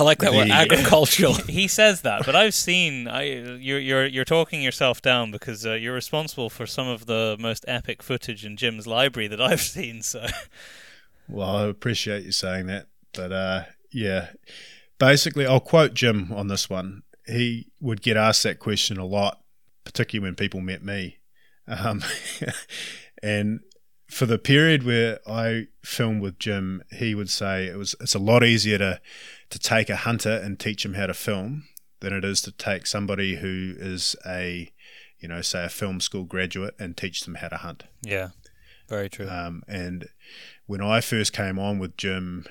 like that word, agricultural. He says that, but I've seen you're talking yourself down because you're responsible for some of the most epic footage in Jim's library that I've seen. So, well, I appreciate you saying that, but yeah, basically, I'll quote Jim on this one. He would get asked that question a lot, particularly when people met me, and for the period where I filmed with Jim, he would say it's a lot easier to take a hunter and teach him how to film than it is to take somebody who is a film school graduate and teach them how to hunt. Yeah, very true. And when I first came on with Jim,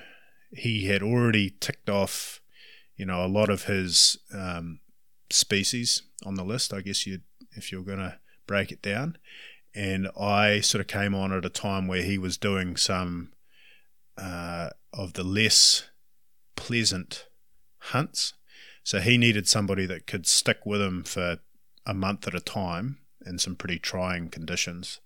he had already ticked off, a lot of his species on the list, I guess if you're going to break it down. And I sort of came on at a time where he was doing some of the less pleasant hunts. So he needed somebody that could stick with him for a month at a time in some pretty trying conditions.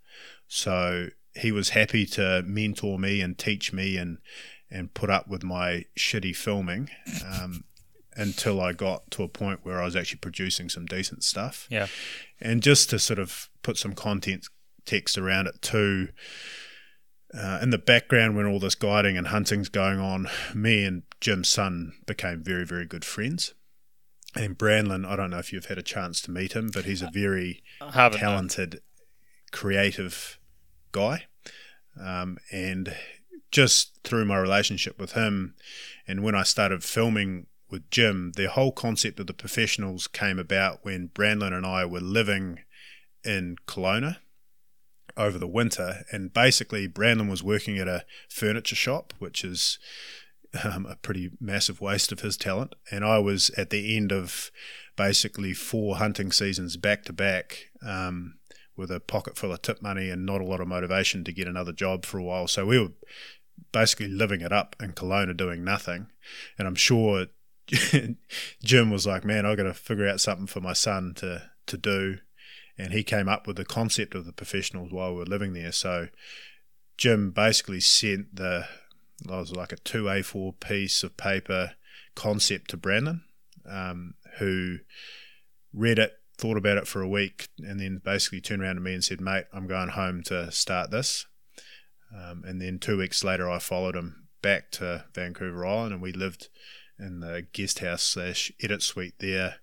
So he was happy to mentor me and teach me and put up with my shitty filming until I got to a point where I was actually producing some decent stuff. Yeah. And just to sort of put some context around it too, in the background when all this guiding and hunting's going on, me and Jim's son became very, very good friends. And Branlin, I don't know if you've had a chance to meet him, but he's a very talented, creative guy. And just through my relationship with him and when I started filming with Jim, the whole concept of The Professionals came about when Branlin and I were living in Kelowna over the winter, and basically Branlin was working at a furniture shop, which is a pretty massive waste of his talent, and I was at the end of basically 4 hunting seasons back to back with a pocket full of tip money and not a lot of motivation to get another job for a while, so we were basically living it up in Kelowna doing nothing. And I'm sure Jim was like, man, I've got to figure out something for my son to do. And he came up with the concept of The Professionals while we were living there. So Jim basically sent it was like a 2 A4 piece of paper concept to Brandon, who read it, thought about it for a week, and then basically turned around to me and said, mate, I'm going home to start this. And then 2 weeks later, I followed him back to Vancouver Island, and we lived in the guest house / edit suite there.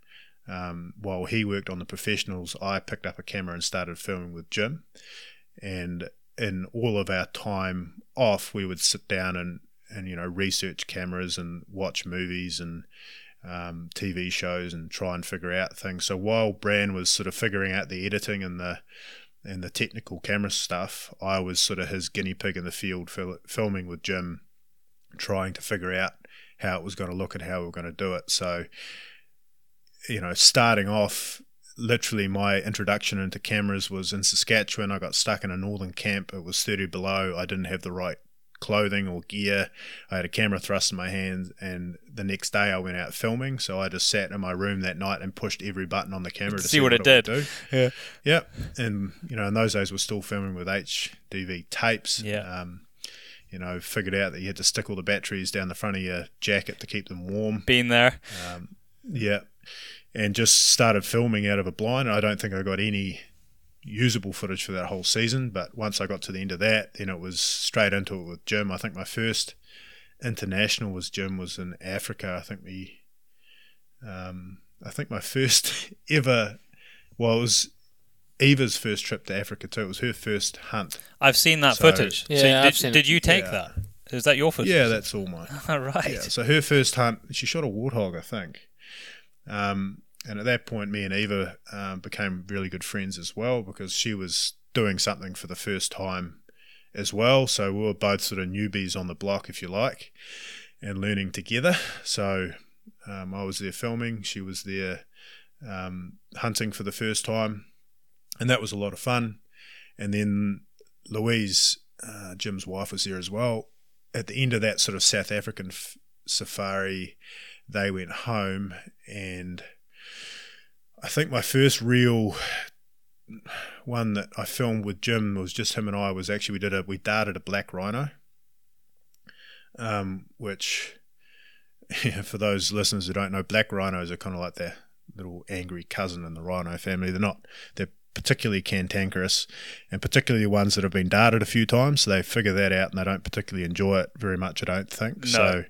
While he worked on The Professionals, I picked up a camera and started filming with Jim. And in all of our time off, we would sit down and research cameras and watch movies and TV shows and try and figure out things. So while Bran was sort of figuring out the editing and the technical camera stuff, I was sort of his guinea pig in the field filming with Jim, trying to figure out how it was going to look and how we were going to do it. So, starting off, literally my introduction into cameras was in Saskatchewan. I got stuck in a northern camp. It was 30 below. I didn't have the right clothing or gear. I had a camera thrust in my hand, and the next day I went out filming. So I just sat in my room that night and pushed every button on the camera to see what it did. Yeah. And, in those days we're still filming with HDV tapes. Yeah. Figured out that you had to stick all the batteries down the front of your jacket to keep them warm. Been there. Yeah. And just started filming out of a blind. I don't think I got any usable footage for that whole season, but once I got to the end of that, then it was straight into it with Jim. I think my first international with Jim was in Africa. I think my first ever, well, it was Eva's first trip to Africa too. It was her first hunt. I've seen that footage. Yeah, so did you take that? Is that your footage? Yeah, that's all mine. All right. Yeah, so her first hunt, she shot a warthog, I think. And at that point, me and Eva became really good friends as well, because she was doing something for the first time as well. So we were both sort of newbies on the block, if you like, and learning together. So I was there filming. She was there hunting for the first time. And that was a lot of fun. And then Louise, Jim's wife, was there as well. At the end of that sort of South African safari, they went home, and I think my first real one that I filmed with Jim, it was just him and I, was actually we darted a black rhino, which, yeah, for those listeners who don't know, black rhinos are kind of like their little angry cousin in the rhino family. They're particularly cantankerous, and particularly ones that have been darted a few times, so they figure that out and they don't particularly enjoy it very much, I don't think. No. So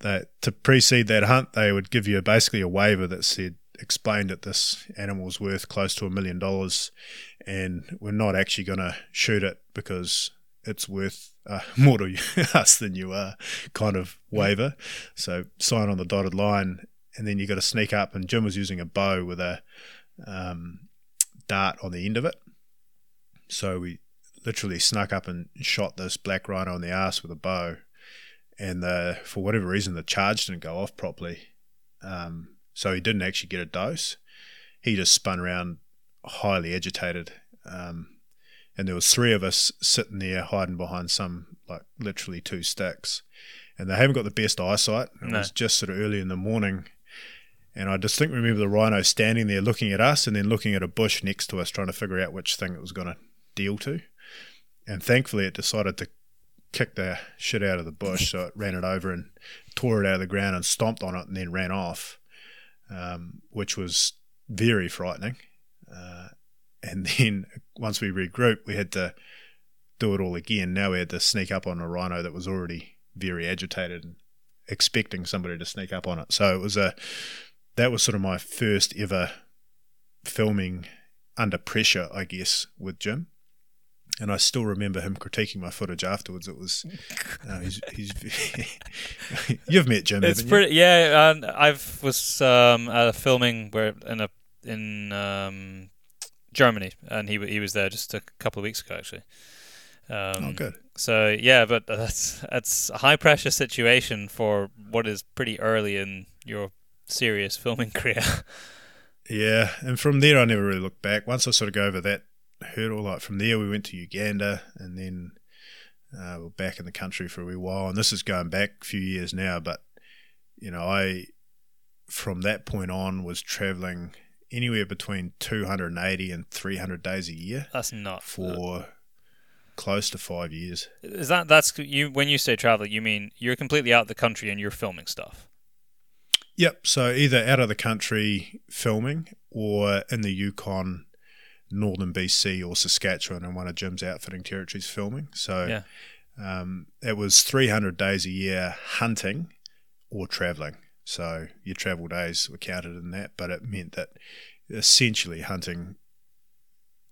that, to precede that hunt, they would give you basically a waiver that said, explained that this animal's worth close to $1 million and we're not actually going to shoot it because it's worth more to us than you are, kind of waiver. So sign on the dotted line, and then you got to sneak up, and Jim was using a bow with a dart on the end of it. So we literally snuck up and shot this black rhino in the ass with a bow, and for whatever reason the charge didn't go off properly, so he didn't actually get a dose. He just spun around highly agitated, and there was three of us sitting there hiding behind some, like, literally two sticks, and they haven't got the best eyesight. It was just sort of early in the morning, and I distinctly remember the rhino standing there looking at us and then looking at a bush next to us, trying to figure out which thing it was going to deal to, and thankfully it decided to kicked the shit out of the bush, so it ran it over and tore it out of the ground and stomped on it and then ran off, which was very frightening. And then once we regrouped, we had to do it all again. Now we had to sneak up on a rhino that was already very agitated and expecting somebody to sneak up on it. So it was that was sort of my first ever filming under pressure, I guess, with Jim. And I still remember him critiquing my footage afterwards. It was, he's you've met Jim, haven't you? It's pretty, yeah. I was at a filming where in Germany, and he was there just a couple of weeks ago, actually. Oh, good. So yeah, but that's a high pressure situation for what is pretty early in your serious filming career. Yeah, and from there I never really looked back. Once I sort of go over that hurdle, like from there we went to Uganda, and then we're back in the country for a wee while, and this is going back a few years now, but you know, I from that point on was travelling anywhere between 280 and 300 days a year. That's not for close to 5 years. Is that's you? When you say travel, you mean you're completely out of the country and you're filming stuff? Yep, so either out of the country filming, or in the Yukon, northern BC or Saskatchewan, and one of Jim's outfitting territories filming. So yeah. It was 300 days a year hunting or travelling. So your travel days were counted in that, but it meant that essentially hunting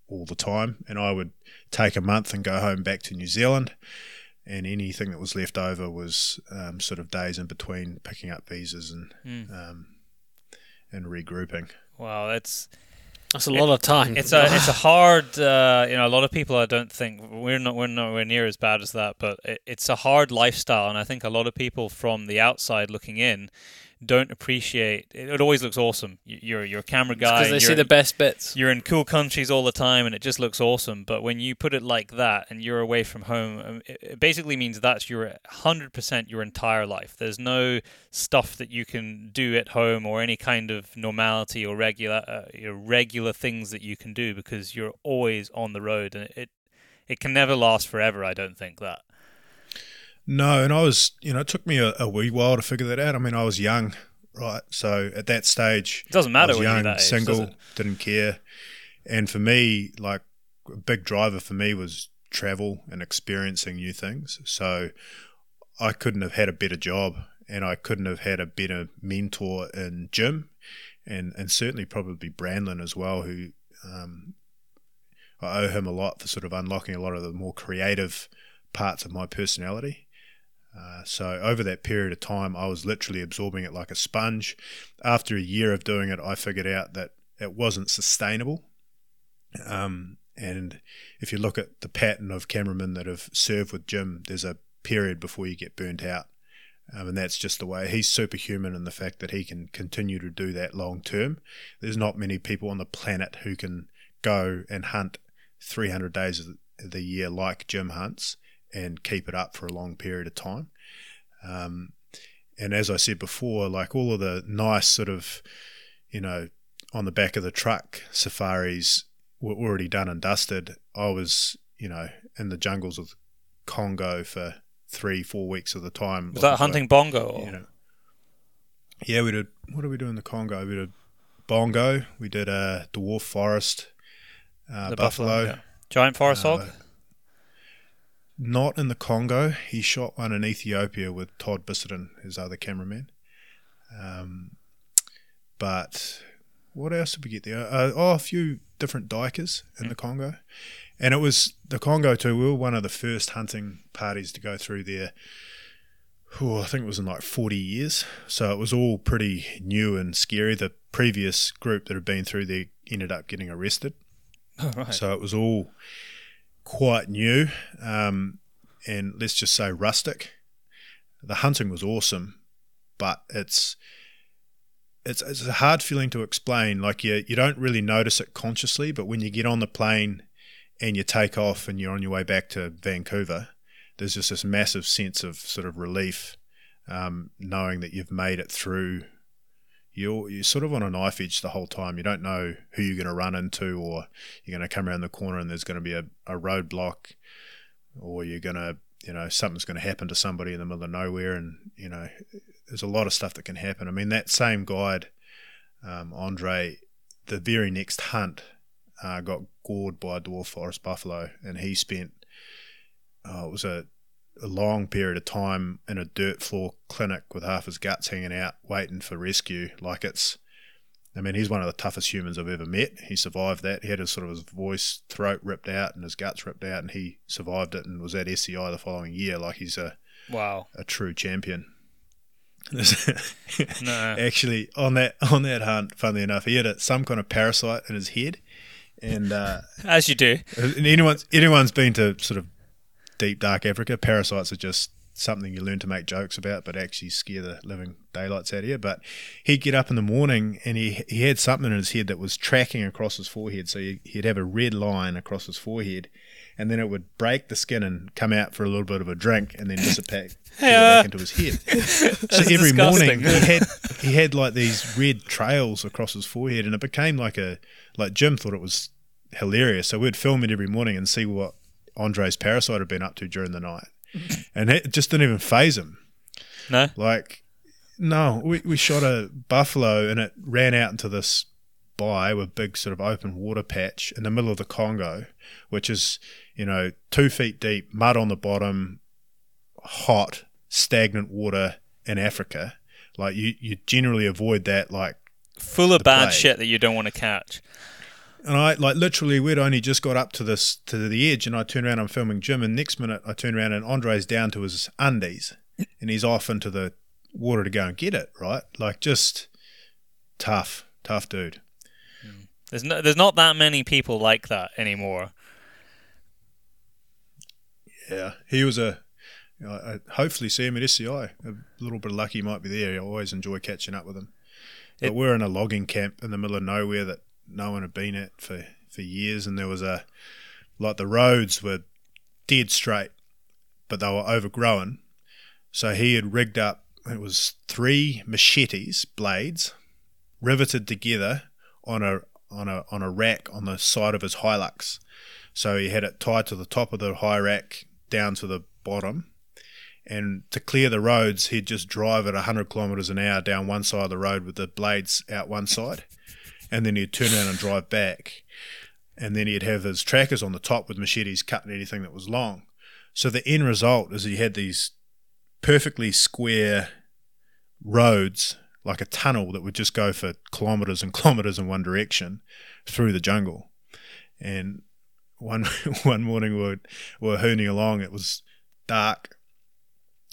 all the time. And I would take a month and go home back to New Zealand, and anything that was left over was sort of days in between picking up visas and regrouping. Wow, that's a lot of time. It's a hard, a lot of people, I don't think, we're nowhere near as bad as that, but it's a hard lifestyle, and I think a lot of people from the outside looking in don't appreciate it. It always looks awesome. You're a camera guy. Because they see the best bits. You're in cool countries all the time, and it just looks awesome. But when you put it like that, and you're away from home, it basically means that's your 100% your entire life. There's no stuff that you can do at home, or any kind of normality or regular things that you can do, because you're always on the road, and it can never last forever. I don't think that. No, and I was, it took me a wee while to figure that out. I mean, I was young, right? So at that stage, it doesn't matter. I was young, that age, single, didn't care. And for me, like, a big driver for me was travel and experiencing new things. So I couldn't have had a better job, and I couldn't have had a better mentor in Jim, and certainly probably Brandon as well, who I owe him a lot for sort of unlocking a lot of the more creative parts of my personality. So over that period of time, I was literally absorbing it like a sponge. After a year of doing it, I figured out that it wasn't sustainable. And if you look at the pattern of cameramen that have served with Jim, there's a period before you get burnt out. And that's just the way. He's superhuman in the fact that he can continue to do that long term. There's not many people on the planet who can go and hunt 300 days of the year like Jim hunts and keep it up for a long period of time. And as I said before, like all of the nice sort of, on the back of the truck, safaris were already done and dusted. I was, you know, in the jungles of Congo for 3-4 weeks of the time. Was that hunting bongo? Or? You know. Yeah, we did. What did we do in the Congo? We did bongo. We did a dwarf forest, buffalo. Yeah. Giant forest hog? Not in the Congo. He shot one in Ethiopia with Todd Bissenden, his other cameraman. But what else did we get there? A few different dikers in the Congo. And it was the Congo too. We were one of the first hunting parties to go through there. I think it was in like 40 years. So it was all pretty new and scary. The previous group that had been through there ended up getting arrested. Oh, right. So it was all quite new, and let's just say rustic. The hunting was awesome, but it's a hard feeling to explain. Like you don't really notice it consciously, but when you get on the plane and you take off and you're on your way back to Vancouver, there's just this massive sense of sort of relief, knowing that you've made it through. You're sort of on a knife edge the whole time. You don't know who you're going to run into, or you're going to come around the corner and there's going to be a roadblock, or you're going to, you know, something's going to happen to somebody in the middle of nowhere. And, you know, there's a lot of stuff that can happen. I mean, that same guide, Andre, the very next hunt got gored by a dwarf forest buffalo, and he spent, it was a long period of time in a dirt floor clinic with half his guts hanging out, waiting for rescue. He's one of the toughest humans I've ever met. He survived that. He had his voice, throat ripped out and his guts ripped out, and he survived it and was at SEI the following year. Like, he's a true champion. No. Actually, on that hunt, funnily enough, he had some kind of parasite in his head, and as you do. And anyone's been to sort of deep, dark Africa, parasites are just something you learn to make jokes about, but actually scare the living daylights out of you. But he'd get up in the morning and he had something in his head that was tracking across his forehead. So he'd have a red line across his forehead, and then it would break the skin and come out for a little bit of a drink and then disappear back into his head. So every morning he had like these red trails across his forehead, and it became like Jim thought it was hilarious. So we'd film it every morning and see what Andre's parasite had been up to during the night, and it just didn't even phase him. We shot a buffalo and it ran out into this bay with big sort of open water patch in the middle of the Congo, which is 2 feet deep, mud on the bottom, hot, stagnant water in Africa. Like, you generally avoid that, like full of bad shit that you don't want to catch. And I, like, literally, we'd only just got up to the edge, and I turned around, I'm filming Jim, and next minute I turn around and Andre's down to his undies, and he's off into the water to go and get it, right? Like, just tough dude. There's not that many people like that anymore. Yeah, he was I hopefully see him at SCI. A little bit of luck, he might be there. I always enjoy catching up with him. But we're in a logging camp in the middle of nowhere that no one had been at for years, and there was the roads were dead straight, but they were overgrown. So he had rigged up, it was 3 machetes, blades, riveted together on a rack on the side of his Hilux. So he had it tied to the top of the high rack down to the bottom. And to clear the roads, he'd just drive at 100 kilometres an hour down one side of the road with the blades out one side. And then he'd turn around and drive back. And then he'd have his trackers on the top with machetes cutting anything that was long. So the end result is he had these perfectly square roads, like a tunnel that would just go for kilometres and kilometres in one direction through the jungle. And one morning we were hooning along, it was dark,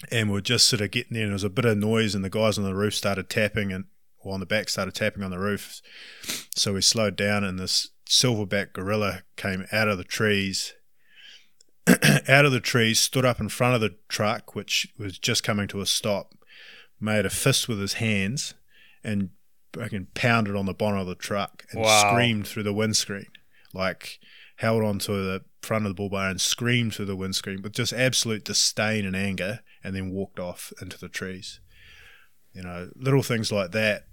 and we were just sort of getting there, and there was a bit of noise, and the guys on the roof started tapping started tapping on the roof. So we slowed down, and this silverback gorilla came out of the trees, stood up in front of the truck, which was just coming to a stop, made a fist with his hands and fucking pounded on the bonnet of the truck and screamed through the windscreen, like held onto the front of the bull bar and screamed through the windscreen with just absolute disdain and anger, and then walked off into the trees. Little things like that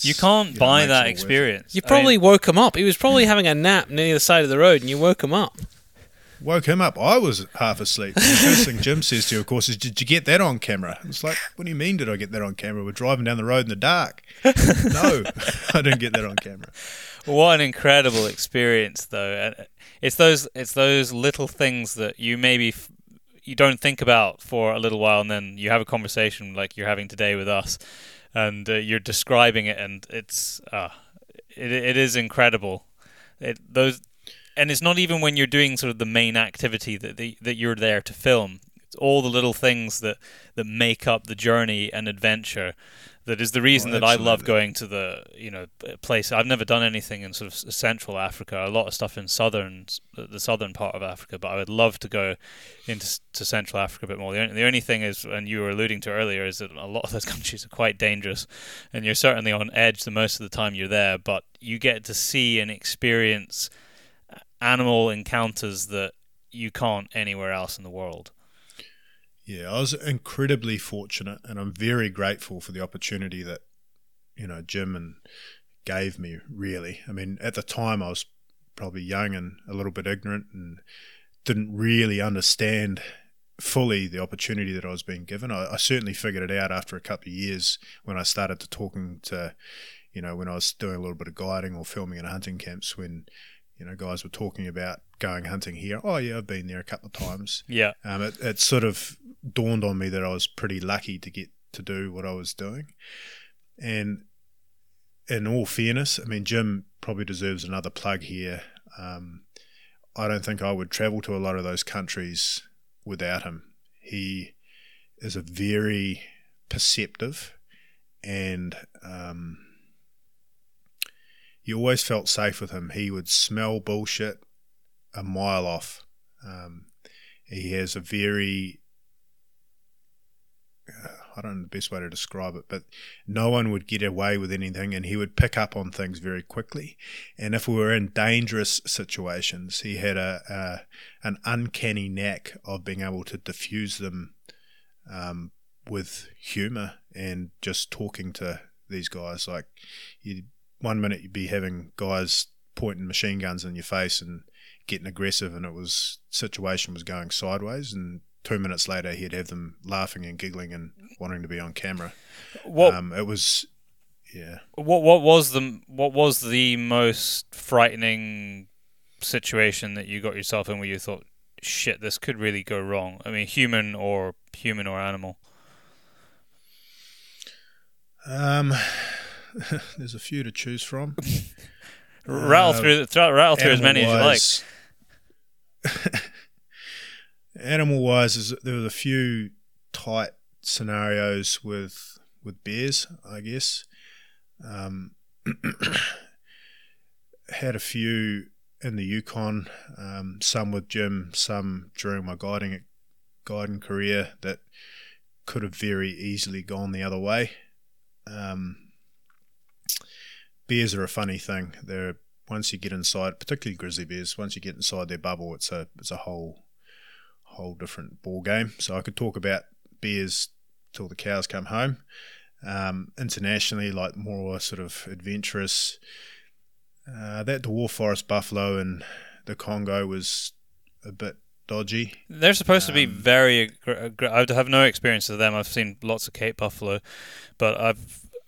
You can't buy that experience. You probably woke him up. He was probably having a nap near the side of the road and you woke him up. Woke him up. I was half asleep. The first thing Jim says to you, of course, is, did you get that on camera? It's like, what do you mean did I get that on camera? We're driving down the road in the dark. No, I didn't get that on camera. What an incredible experience, though. It's those little things that you maybe you don't think about for a little while, and then you have a conversation like you're having today with us, and you're describing it, and it is incredible. And it's not even when you're doing sort of the main activity that you're there to film. It's all the little things that make up the journey and adventure that is the reason that I love going to the place. I've never done anything in sort of Central Africa. A lot of stuff in the southern part of Africa, but I would love to go into Central Africa a bit more. The only thing is, and you were alluding to earlier, is that a lot of those countries are quite dangerous, and you're certainly on edge the most of the time you're there. But you get to see and experience animal encounters that you can't anywhere else in the world. Yeah, I was incredibly fortunate, and I'm very grateful for the opportunity that Jim gave me, really. I mean, at the time I was probably young and a little bit ignorant and didn't really understand fully the opportunity that I was being given. I certainly figured it out after a couple of years when I started when I was doing a little bit of guiding or filming in hunting camps, when guys were talking about going hunting here. Oh, yeah, I've been there a couple of times. Yeah. It sort of dawned on me that I was pretty lucky to get to do what I was doing. And in all fairness, I mean, Jim probably deserves another plug here. I don't think I would travel to a lot of those countries without him. He is a very perceptive, and you always felt safe with him. He would smell bullshit a mile off. He has a very, I don't know the best way to describe it, but no one would get away with anything, and he would pick up on things very quickly. And if we were in dangerous situations, he had an uncanny knack of being able to diffuse them with humour and just talking to these guys. Like, you. One minute you'd be having guys pointing machine guns in your face and getting aggressive, and situation was going sideways, and 2 minutes later he'd have them laughing and giggling and wanting to be on camera. What was the most frightening situation that you got yourself in where you thought, shit, this could really go wrong? I mean, human or animal? There's a few to choose from. Rattle through as many as you like. Animal-wise, there was a few tight scenarios with bears, I guess. Had a few in the Yukon, some with Jim, some during my guiding career that could have very easily gone the other way. Bears are a funny thing. They're, once you get inside, particularly grizzly bears, once you get inside their bubble, it's a whole different ball game. So I could talk about bears till the cows come home. Internationally, like more sort of adventurous. That dwarf forest buffalo in the Congo was a bit dodgy. They're supposed to be very. I have no experience of them. I've seen lots of Cape buffalo, but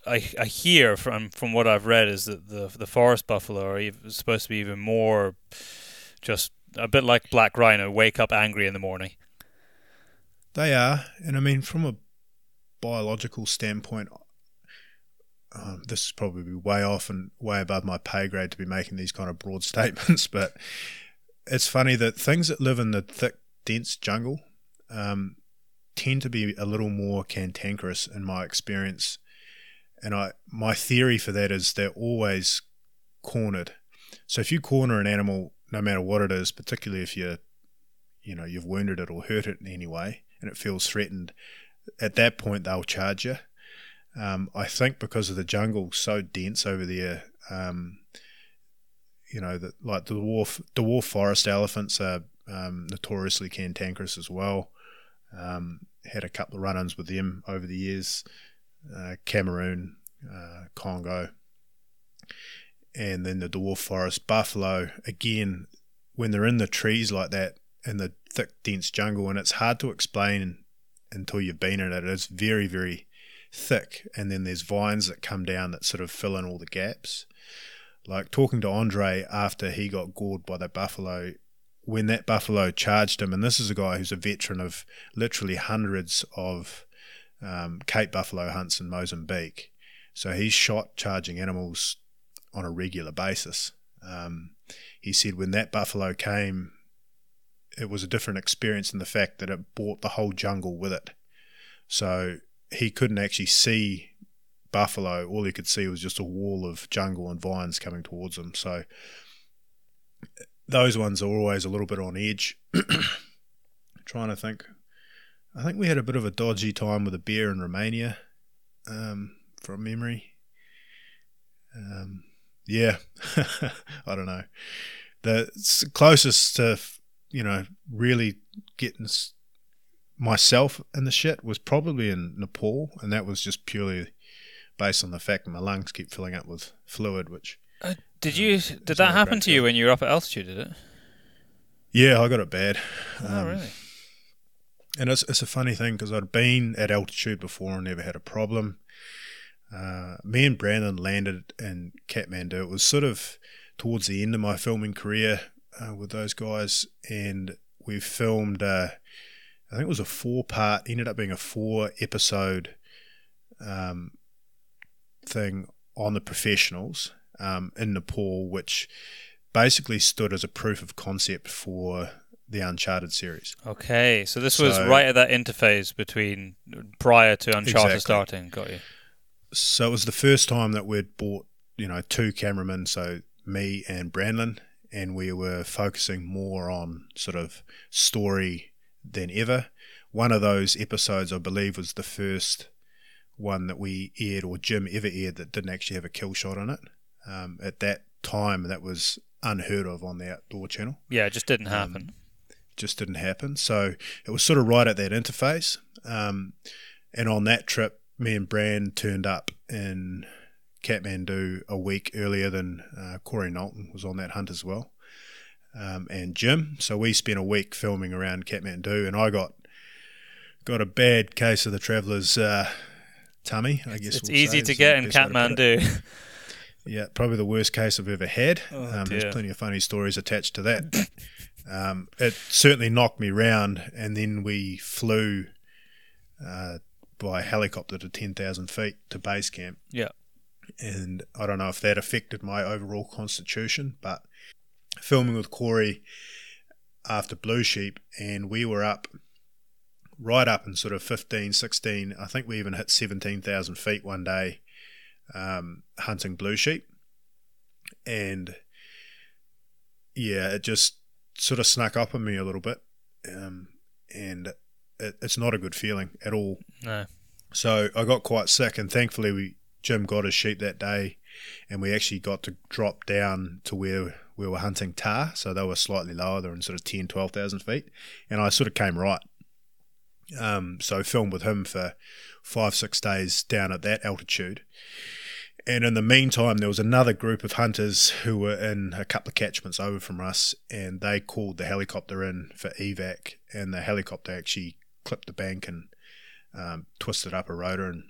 I hear from what I've read is that the forest buffalo are supposed to be even more, just a bit like black rhino, wake up angry in the morning. They are, and I mean, from a biological standpoint, this is probably way off and way above my pay grade to be making these kind of broad statements, but it's funny that things that live in the thick, dense jungle tend to be a little more cantankerous in my experience. And my theory for that is they're always cornered. So if you corner an animal, no matter what it is, particularly if you've wounded it or hurt it in any way, and it feels threatened, at that point they'll charge you. I think because of the jungle so dense over there, the dwarf forest elephants are notoriously cantankerous as well. Had a couple of run-ins with them over the years. Cameroon, Congo, and then the dwarf forest buffalo. Again, when they're in the trees like that in the thick, dense jungle, and it's hard to explain until you've been in it. It's very, very thick, and then there's vines that come down that sort of fill in all the gaps. Like talking to Andre after he got gored by the buffalo, when that buffalo charged him, and this is a guy who's a veteran of literally hundreds of Cape buffalo hunts in Mozambique, so he's shot charging animals on a regular basis. He said when that buffalo came, it was a different experience in the fact that it brought the whole jungle with it. So he couldn't actually see buffalo. All he could see was just a wall of jungle and vines coming towards him. So those ones are always a little bit on edge. Trying to think. I think we had a bit of a dodgy time with a bear in Romania, from memory. Yeah, I don't know. The closest to, you know, really getting myself in the shit was probably in Nepal, and that was just purely based on the fact that my lungs keep filling up with fluid, which... Did that happen to you when you were up at altitude, did it? Yeah, I got it bad. Oh, really? And it's a funny thing because I'd been at altitude before and never had a problem. Me and Brandon landed in Kathmandu. It was sort of towards the end of my filming career with those guys, and we filmed, I think it was a 4-part, ended up being a 4-episode thing on the professionals in Nepal, which basically stood as a proof of concept for the Uncharted series. Okay, so this was right at that interface between prior to Uncharted starting. Got you. So it was the first time that we'd bought, you know, 2 cameramen, so me and Brandon, and we were focusing more on sort of story than ever. One of those episodes, I believe, was the first one that we aired, or Jim ever aired, that didn't actually have a kill shot on it. At that time, that was unheard of on the Outdoor Channel. Yeah, it just didn't happen. So it was sort of right at that interface. And on that trip, me and Brand turned up in Kathmandu a week earlier than Corey Knowlton was on that hunt as well, and Jim. So we spent a week filming around Kathmandu, and I got a bad case of the traveller's tummy, I guess. It's easy to get in Kathmandu. Yeah, probably the worst case I've ever had. There's plenty of funny stories attached to that. It certainly knocked me round, and then we flew by helicopter to 10,000 feet to base camp. Yeah. And I don't know if that affected my overall constitution, but filming with Corey after Blue Sheep, and we were up, right up in sort of 15, 16, I think we even hit 17,000 feet one day, hunting Blue Sheep. And yeah, it just sort of snuck up on me a little bit. And it's not a good feeling at all. No. So I got quite sick, and thankfully Jim got his sheep that day, and we actually got to drop down to where we were hunting tar, so they were slightly lower. They were in sort of 10,000, 12,000 feet, and I sort of came right. So filmed with him for 5-6 days down at that altitude. And in the meantime, there was another group of hunters who were in a couple of catchments over from us, and they called the helicopter in for evac, and the helicopter actually clipped the bank and twisted up a rotor, and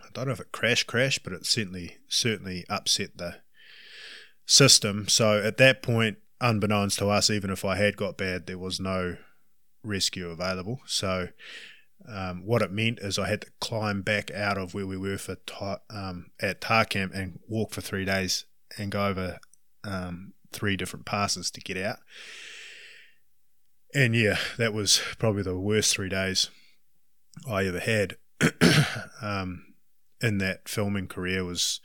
I don't know if it crashed, but it certainly upset the system. So at that point, unbeknownst to us, even if I had got bad, there was no rescue available. So what it meant is I had to climb back out of where we were for at tar camp and walk for 3 days and go over 3 different passes to get out. And yeah, that was probably the worst 3 days I ever had in that filming career. Was,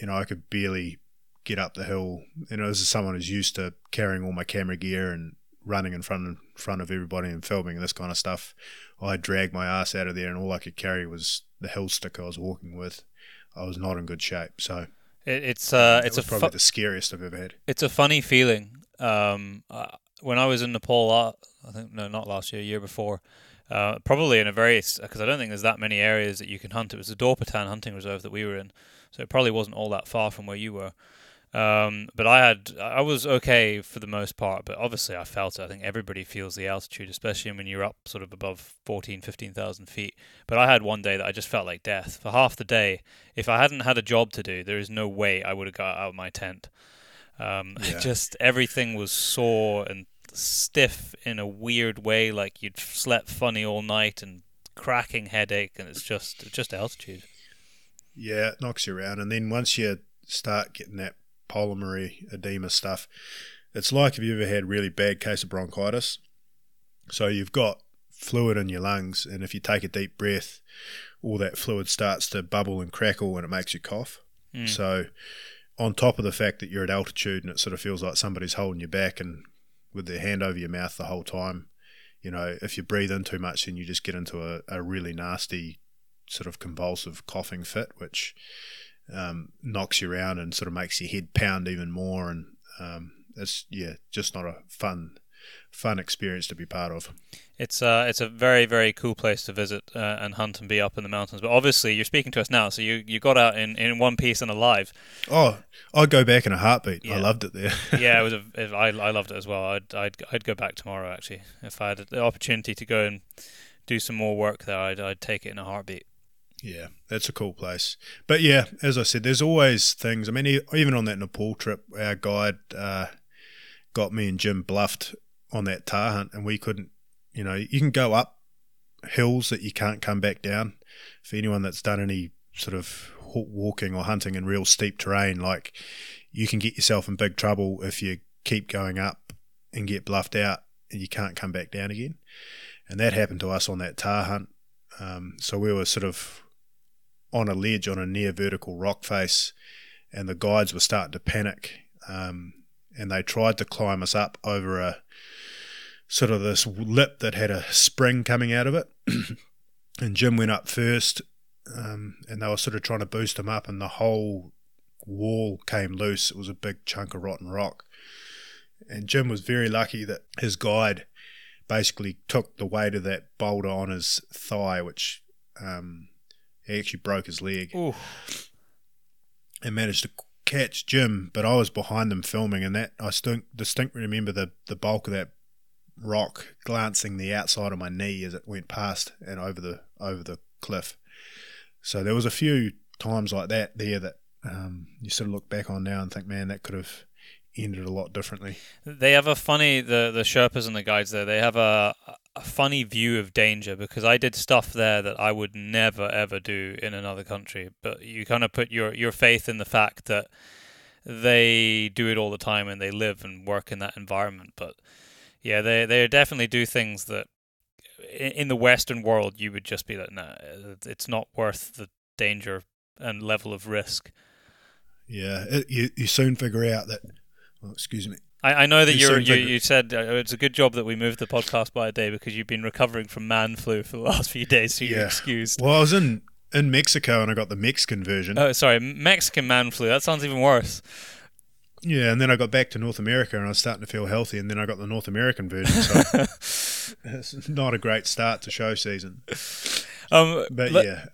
you know, I could barely get up the hill. You know, this is someone who's used to carrying all my camera gear and running in front of everybody and filming this kind of stuff. I dragged my ass out of there, and all I could carry was the hill stick I was walking with. I was not in good shape, so it's probably the scariest I've ever had. It's a funny feeling. When I was in Nepal, I think, no, not last year, year before, Probably in a very, because I don't think there's that many areas that you can hunt. It was the Dorpertan hunting reserve that we were in, so it probably wasn't all that far from where you were. But I was okay for the most part, but obviously I felt it. I think everybody feels the altitude, especially when you're up sort of above 15,000 feet. But I had one day that I just felt like death. For half the day, if I hadn't had a job to do, there is no way I would have got out of my tent. Just everything was sore and stiff in a weird way, like you'd slept funny all night and cracking headache, and it's just altitude. Yeah, it knocks you around. And then once you start getting that pulmonary edema stuff, it's like if you've ever had really bad case of bronchitis. So you've got fluid in your lungs, and if you take a deep breath, all that fluid starts to bubble and crackle and it makes you cough. So on top of the fact that you're at altitude and it sort of feels like somebody's holding you back and with their hand over your mouth the whole time, you know, if you breathe in too much, then you just get into a really nasty sort of convulsive coughing fit, which knocks you around and sort of makes your head pound even more. And it's, yeah, just not a fun experience to be part of. It's a very, very cool place to visit and hunt and be up in the mountains. But obviously you're speaking to us now, so you got out in one piece and alive. Oh, I'd go back in a heartbeat. Yeah. I loved it there. Yeah, I loved it as well. I'd go back tomorrow, actually. If I had the opportunity to go and do some more work there, I'd take it in a heartbeat. Yeah, that's a cool place. But yeah, as I said, there's always things. I mean, even on that Nepal trip, our guide got me and Jim bluffed on that tar hunt, and we couldn't, you know, you can go up hills that you can't come back down. For anyone that's done any sort of walking or hunting in real steep terrain, like, you can get yourself in big trouble if you keep going up and get bluffed out and you can't come back down again. And that happened to us on that tar hunt. So we were sort of on a ledge on a near vertical rock face, and the guides were starting to panic, and they tried to climb us up over a sort of this lip that had a spring coming out of it. And Jim went up first, and they were sort of trying to boost him up, and the whole wall came loose. It was a big chunk of rotten rock. And Jim was very lucky that his guide basically took the weight of that boulder on his thigh, which he actually broke his leg. Ooh. And managed to catch Jim, but I was behind them filming, and that I distinctly remember the bulk of that rock glancing the outside of my knee as it went past and over the cliff. So there was a few times like that there that you sort of look back on now and think, man, that could have ended a lot differently. They have a funny, the Sherpas and the guides there, they have a funny view of danger, because I did stuff there that I would never ever do in another country, but you kind of put your faith in the fact that they do it all the time and they live and work in that environment. But yeah, they definitely do things that in the Western world you would just be like, no, it's not worth the danger and level of risk. Yeah, you soon figure out that. Oh, excuse me. I know that you said it's a good job that we moved the podcast by a day because you've been recovering from man flu for the last few days, so you're excused. Well, I was in Mexico and I got the Mexican version. Oh, sorry, Mexican man flu. That sounds even worse. Yeah, and then I got back to North America and I was starting to feel healthy, and then I got the North American version, so it's not a great start to show season. But yeah.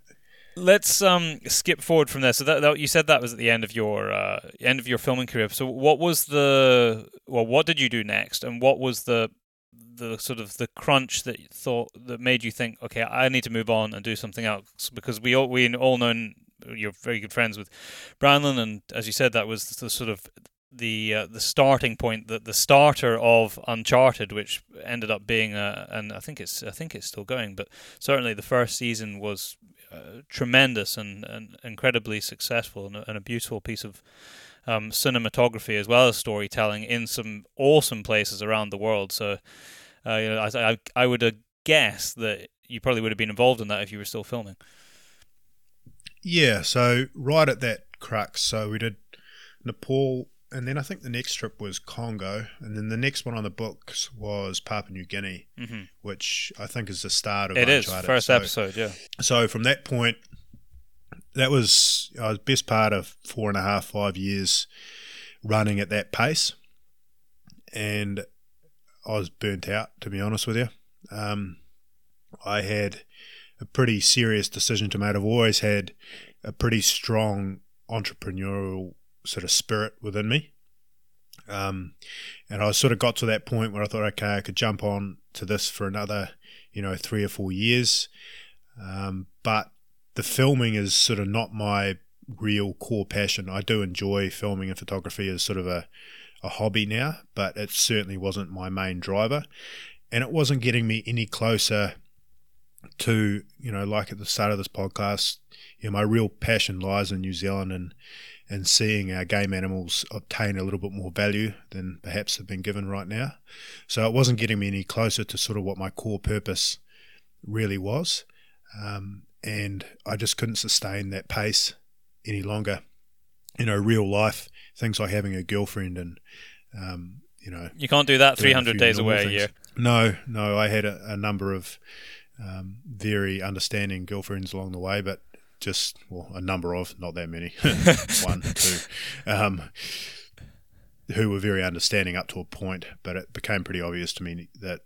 Let's skip forward from there. So that you said that was at the end of your filming career. So what was what did you do next, and what was the sort of the crunch that made you think, okay, I need to move on and do something else? Because we all know you're very good friends with Brandon, and as you said, that was the sort of the starting point, the starter of Uncharted, which ended up being and I think it's still going, but certainly the first season was tremendous and incredibly successful, and a beautiful piece of cinematography as well as storytelling in some awesome places around the world. So I would guess that you probably would have been involved in that if you were still filming. Yeah, so right at that crux, so we did Nepal, and then I think the next trip was Congo, and then the next one on the books was Papua New Guinea, which I think is the start of Uncharted. It is, first episode, yeah. So from that point, that was the best part of 4.5-5 years running at that pace, and I was burnt out, to be honest with you. I had a pretty serious decision to make. I've always had a pretty strong entrepreneurial sort of spirit within me. And I sort of got to that point where I thought, okay, I could jump on to this for another, 3 or 4 years. But the filming is sort of not my real core passion. I do enjoy filming and photography as sort of a hobby now, but it certainly wasn't my main driver. And it wasn't getting me any closer to, like at the start of this podcast, my real passion lies in New Zealand and seeing our game animals obtain a little bit more value than perhaps have been given right now. So it wasn't getting me any closer to sort of what my core purpose really was. And I just couldn't sustain that pace any longer. Real life, things like having a girlfriend and, you can't do that 300 days away a year. No, I had a number of very understanding girlfriends along the way, but a number of, not that many, 1, 2, who were very understanding up to a point, but it became pretty obvious to me that,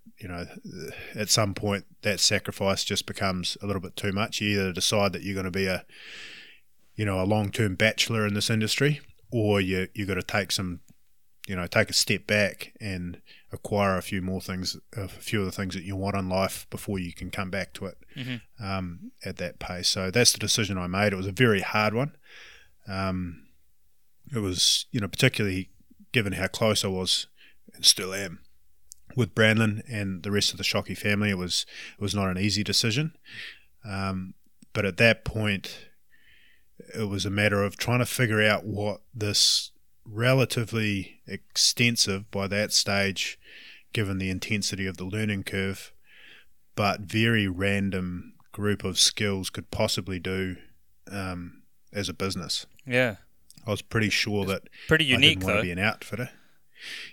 at some point that sacrifice just becomes a little bit too much. You either decide that you're going to be a long-term bachelor in this industry, or you've got to take a step back and acquire a few of the things that you want in life before you can come back to it at that pace. So that's the decision I made. It was a very hard one. It was, particularly given how close I was and still am with Brandon and the rest of the Shockey family, it was not an easy decision. But at that point, it was a matter of trying to figure out what this relatively extensive by that stage, given the intensity of the learning curve, but very random group of skills could possibly do as a business. Yeah, I was pretty sure pretty unique. I didn't want to be an outfitter.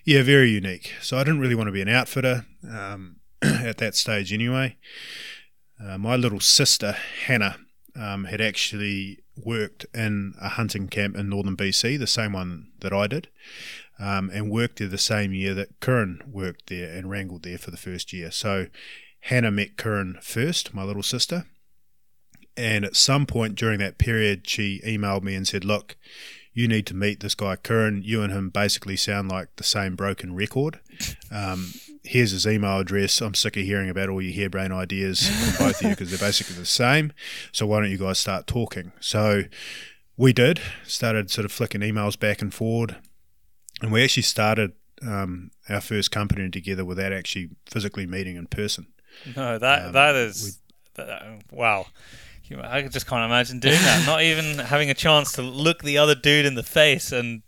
Yeah, very unique. So I didn't really want to be an outfitter at that stage anyway. My little sister Hannah had actually worked in a hunting camp in northern BC, the same one that I did, and worked there the same year that Curran worked there and wrangled there for the first year. So Hannah met Curran first, my little sister, and at some point during that period she emailed me and said, look, you need to meet this guy Curran. You and him basically sound like the same broken record. Here's his email address. I'm sick of hearing about all your harebrained ideas from both of you because they're basically the same. So why don't you guys start talking? So we did, started sort of flicking emails back and forward. And we actually started our first company together without actually physically meeting in person. No, that is wow. I just can't imagine doing that. Not even having a chance to look the other dude in the face and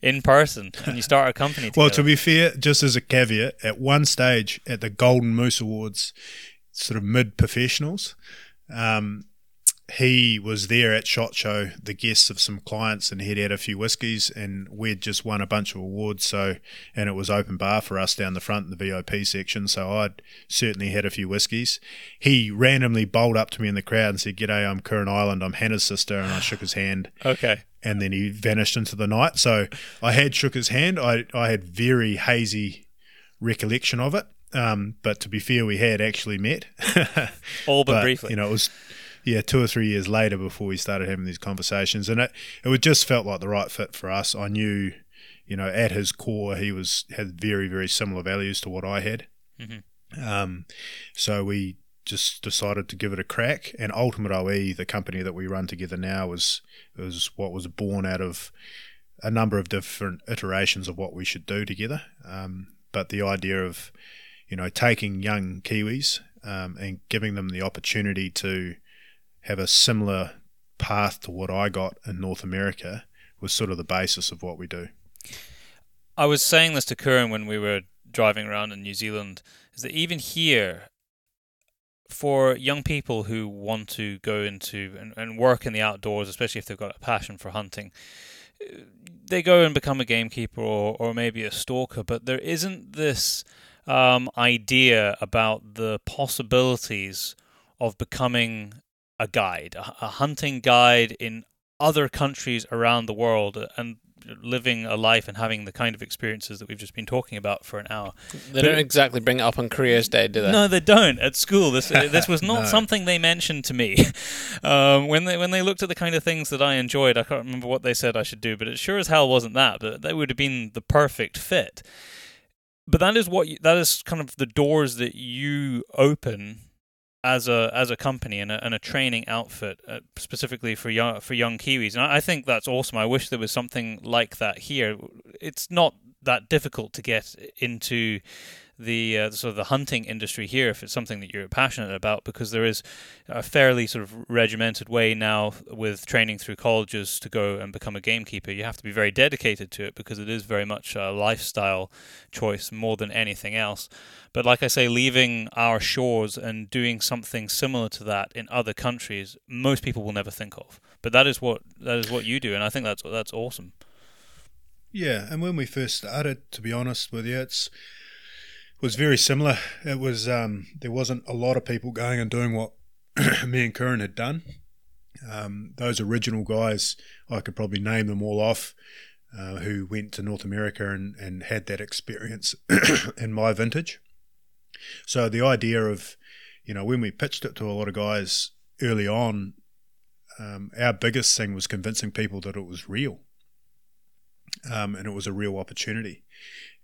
in person, and you start a company together. Well, to be fair, just as a caveat, at one stage at the Golden Moose Awards, sort of mid-professionals, he was there at SHOT Show, the guests of some clients, and he'd had a few whiskies, and we'd just won a bunch of awards, and it was open bar for us down the front in the VIP section, so I'd certainly had a few whiskies. He randomly bowled up to me in the crowd and said, "G'day, I'm Curran Ireland, I'm Hannah's sister," and I shook his hand. Okay. And then he vanished into the night. So I had shook his hand. I had very hazy recollection of it. But to be fair, we had actually met. All but briefly. It was 2 or 3 years later before we started having these conversations. And it just felt like the right fit for us. I knew, at his core, he had very, very similar values to what I had. Mm-hmm. So we just decided to give it a crack, and Ultimate OE, the company that we run together now, was what was born out of a number of different iterations of what we should do together, but the idea of taking young Kiwis and giving them the opportunity to have a similar path to what I got in North America was sort of the basis of what we do. I was saying this to Curran when we were driving around in New Zealand, is that even here, for young people who want to go into and work in the outdoors, especially if they've got a passion for hunting, they go and become a gamekeeper or maybe a stalker, but there isn't this idea about the possibilities of becoming a guide, a hunting guide in other countries around the world. And living a life and having the kind of experiences that we've just been talking about for an hour. They don't exactly bring it up on careers day, do they? No, they don't. At school, this was not something they mentioned to me. When they looked at the kind of things that I enjoyed, I can't remember what they said I should do, but it sure as hell wasn't that. But that would have been the perfect fit. But that is that is kind of the doors that you open as a company and a training outfit, specifically for young Kiwis. And I think that's awesome. I wish there was something like that here. It's not that difficult to get into the sort of the hunting industry here if it's something that you're passionate about, because there is a fairly sort of regimented way now with training through colleges to go and become a gamekeeper. You have to be very dedicated to it because it is very much a lifestyle choice more than anything else. But like I say, leaving our shores and doing something similar to that in other countries, most people will never think of. But that is what you do, and I think that's awesome. Yeah, and when we first started, to be honest with you, it was very similar. It was there wasn't a lot of people going and doing what me and Curran had done. Those original guys, I could probably name them all off, who went to North America and had that experience in my vintage. So the idea of, when we pitched it to a lot of guys early on, our biggest thing was convincing people that it was real, and it was a real opportunity.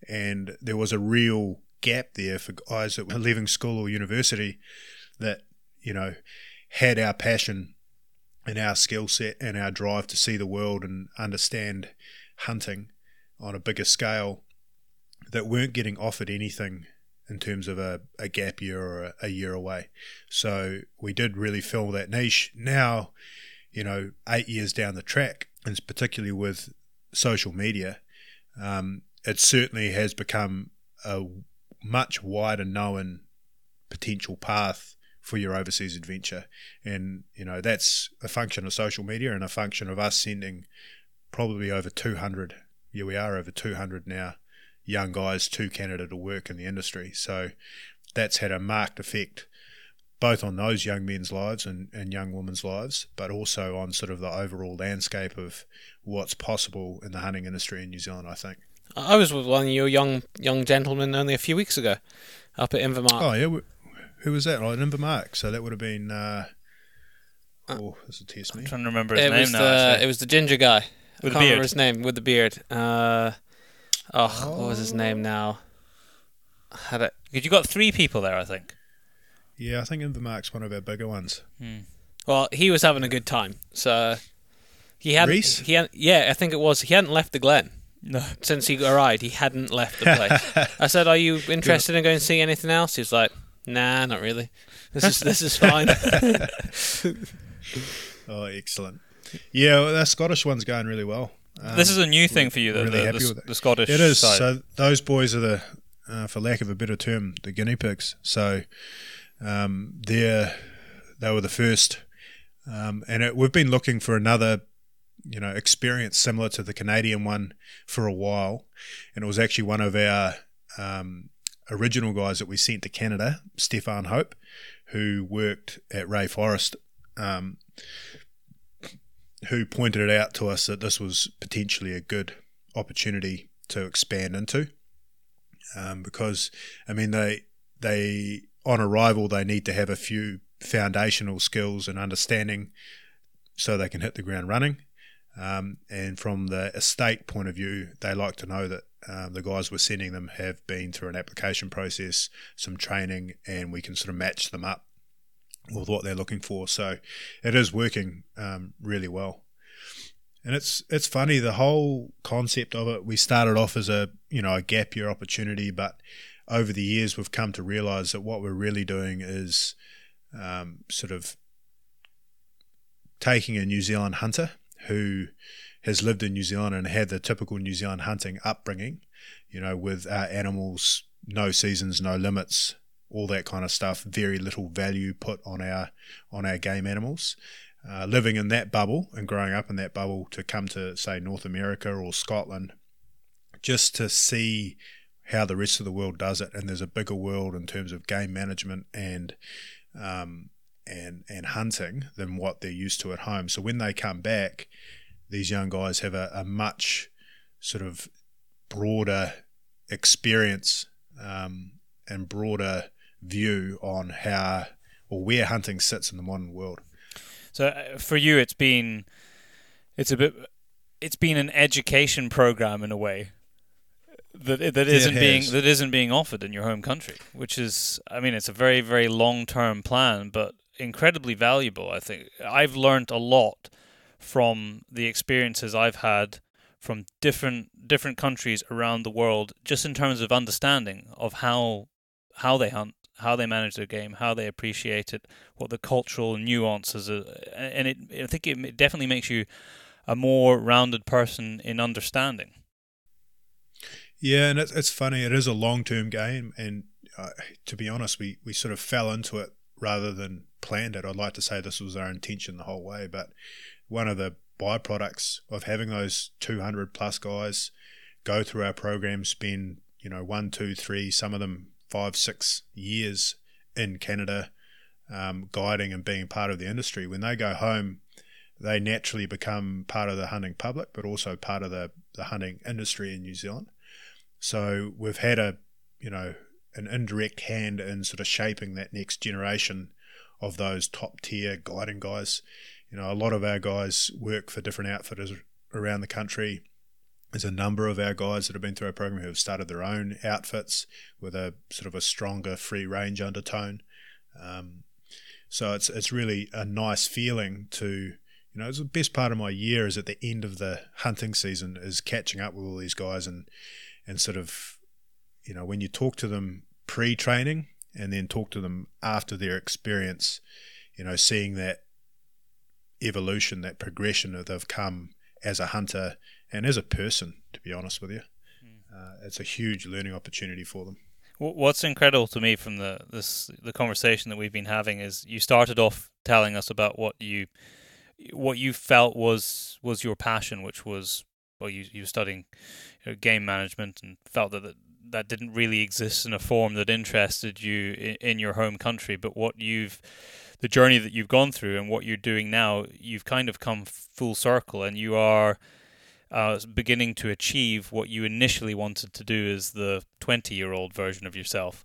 And there was a real gap there for guys that were leaving school or university that, had our passion and our skill set and our drive to see the world and understand hunting on a bigger scale, that weren't getting offered anything in terms of a gap year or a year away. So we did really fill that niche. Now, 8 years down the track, and particularly with social media, it certainly has become a much wider known potential path for your overseas adventure. And, that's a function of social media and a function of us sending probably over 200, yeah, we are over 200 now, young guys to Canada to work in the industry. So that's had a marked effect both on those young men's lives and young women's lives, but also on sort of the overall landscape of what's possible in the hunting industry in New Zealand, I think. I was with one of your young gentlemen only a few weeks ago up at Invermark. Oh, yeah. Who was that? Oh, at Invermark. So that would have been... this will test me. I'm trying to remember his name now. It was the ginger guy. With the beard. I can't remember his name. With the beard. What was his name now? You got three people there, I think. Yeah, I think Invermark's one of our bigger ones. Hmm. Well, he was having a good time. So Reese? Yeah, I think it was. He hadn't left the Glen. No, since he arrived, he hadn't left the place. I said, "Are you interested in going to see anything else?" He's like, "Nah, not really. This is fine." Oh, excellent! Yeah, well, that Scottish one's going really well. This is a new thing for you, though. Really happy with it. The Scottish side. It is. Side. So those boys are the, for lack of a better term, the guinea pigs. So they were the first, and we've been looking for another experience similar to the Canadian one for a while, and it was actually one of our original guys that we sent to Canada, Stefan Hope, who worked at Ray Forrest, who pointed it out to us that this was potentially a good opportunity to expand into, because they on arrival they need to have a few foundational skills and understanding so they can hit the ground running. And from the estate point of view, they like to know that the guys we're sending them have been through an application process, some training, and we can sort of match them up with what they're looking for. So it is working really well. And it's funny, the whole concept of it, we started off as a gap year opportunity, but over the years we've come to realise that what we're really doing is sort of taking a New Zealand hunter who has lived in New Zealand and had the typical New Zealand hunting upbringing, with animals, no seasons, no limits, all that kind of stuff, very little value put on our game animals, living in that bubble and growing up in that bubble, to come to, say, North America or Scotland, just to see how the rest of the world does it. And there's a bigger world in terms of game management and hunting than what they're used to at home. So when they come back, these young guys have a much sort of broader experience and broader view on how or where hunting sits in the modern world. So for you, it's been an education program in a way that isn't being offered in your home country, which is, I mean, it's a very, very long-term plan, but incredibly valuable. I think I've learned a lot from the experiences I've had from different countries around the world, just in terms of understanding of how they hunt, how they manage their game, how they appreciate it, what the cultural nuances are, and I think it definitely makes you a more rounded person in understanding. Yeah, and it's funny. It is a long-term game, and to be honest, we sort of fell into it rather than planned it. I'd like to say this was our intention the whole way, but one of the byproducts of having those 200-plus guys go through our program, spend 1, 2, 3, some of them 5, 6 years in Canada guiding and being part of the industry. When they go home, they naturally become part of the hunting public, but also part of the hunting industry in New Zealand. So we've had an indirect hand in sort of shaping that next generation of those top tier guiding guys. A lot of our guys work for different outfitters around the country. There's a number of our guys that have been through our program who have started their own outfits with a sort of a stronger free range undertone. So it's really a nice feeling to, it's the best part of my year is at the end of the hunting season is catching up with all these guys and sort of, when you talk to them pre-training and then talk to them after their experience, seeing that evolution, that progression that they've come as a hunter and as a person, to be honest with you. It's a huge learning opportunity for them. What's incredible to me from the conversation that we've been having is you started off telling us about what you felt was your passion, which was, well, you were studying game management and felt that didn't really exist in a form that interested you in your home country. But the journey that you've gone through and what you're doing now, you've kind of come full circle, and you are beginning to achieve what you initially wanted to do as the 20-year-old version of yourself.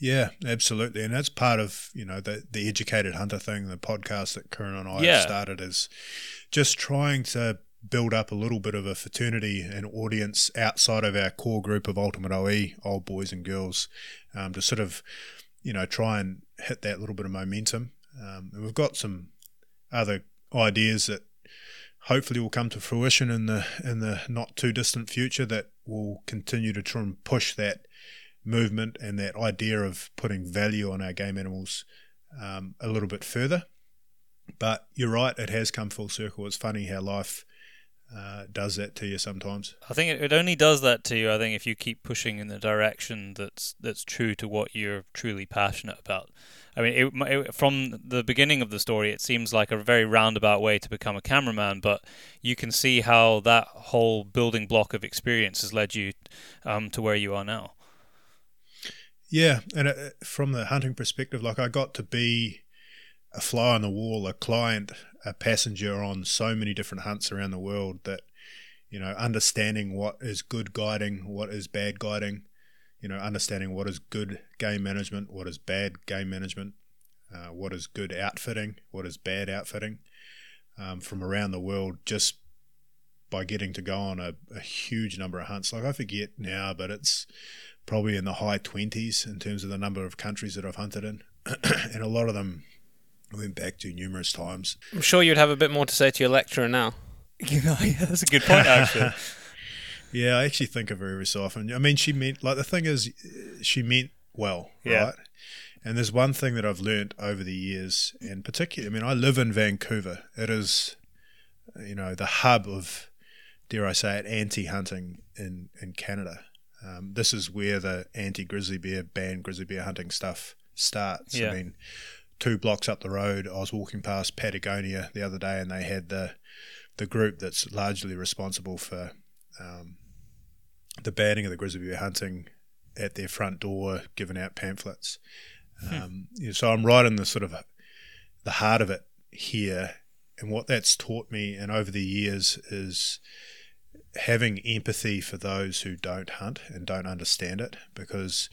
Yeah, absolutely. And that's part of, the Educated Hunter thing, the podcast that Curran and I have started, is just trying to build up a little bit of a fraternity and audience outside of our core group of Ultimate OE, old boys and girls, to sort of, try and hit that little bit of momentum. And we've got some other ideas that hopefully will come to fruition in the not too distant future that will continue to try and push that movement and that idea of putting value on our game animals a little bit further. But you're right, it has come full circle. It's funny how life does that to you sometimes. I think it only does that to you, I think, if you keep pushing in the direction that's true to what you're truly passionate about. I mean, it, from the beginning of the story, it seems like a very roundabout way to become a cameraman, but you can see how that whole building block of experience has led you to where you are now. Yeah, and from the hunting perspective, like, I got to be a fly on the wall, a client, a passenger on so many different hunts around the world that, understanding what is good guiding, what is bad guiding, understanding what is good game management, what is bad game management, what is good outfitting, what is bad outfitting, from around the world, just by getting to go on a huge number of hunts. Like, I forget now, but it's probably in the high 20s in terms of the number of countries that I've hunted in. And a lot of them I went back to numerous times. I'm sure you'd have a bit more to say to your lecturer now. That's a good point, actually. Yeah, I actually think of her every so often. I mean, she meant well, yeah. Right? And there's one thing that I've learnt over the years, and particularly, I mean, I live in Vancouver. It is, the hub of, dare I say it, anti-hunting in Canada. This is where the anti-grizzly bear, banned grizzly bear hunting stuff starts. Yeah. I mean, 2 blocks up the road, I was walking past Patagonia the other day, and they had the group that's largely responsible for the banning of the grizzly bear hunting at their front door, giving out pamphlets. So I'm right in the sort of the heart of it here, and what that's taught me, and over the years, is having empathy for those who don't hunt and don't understand it, because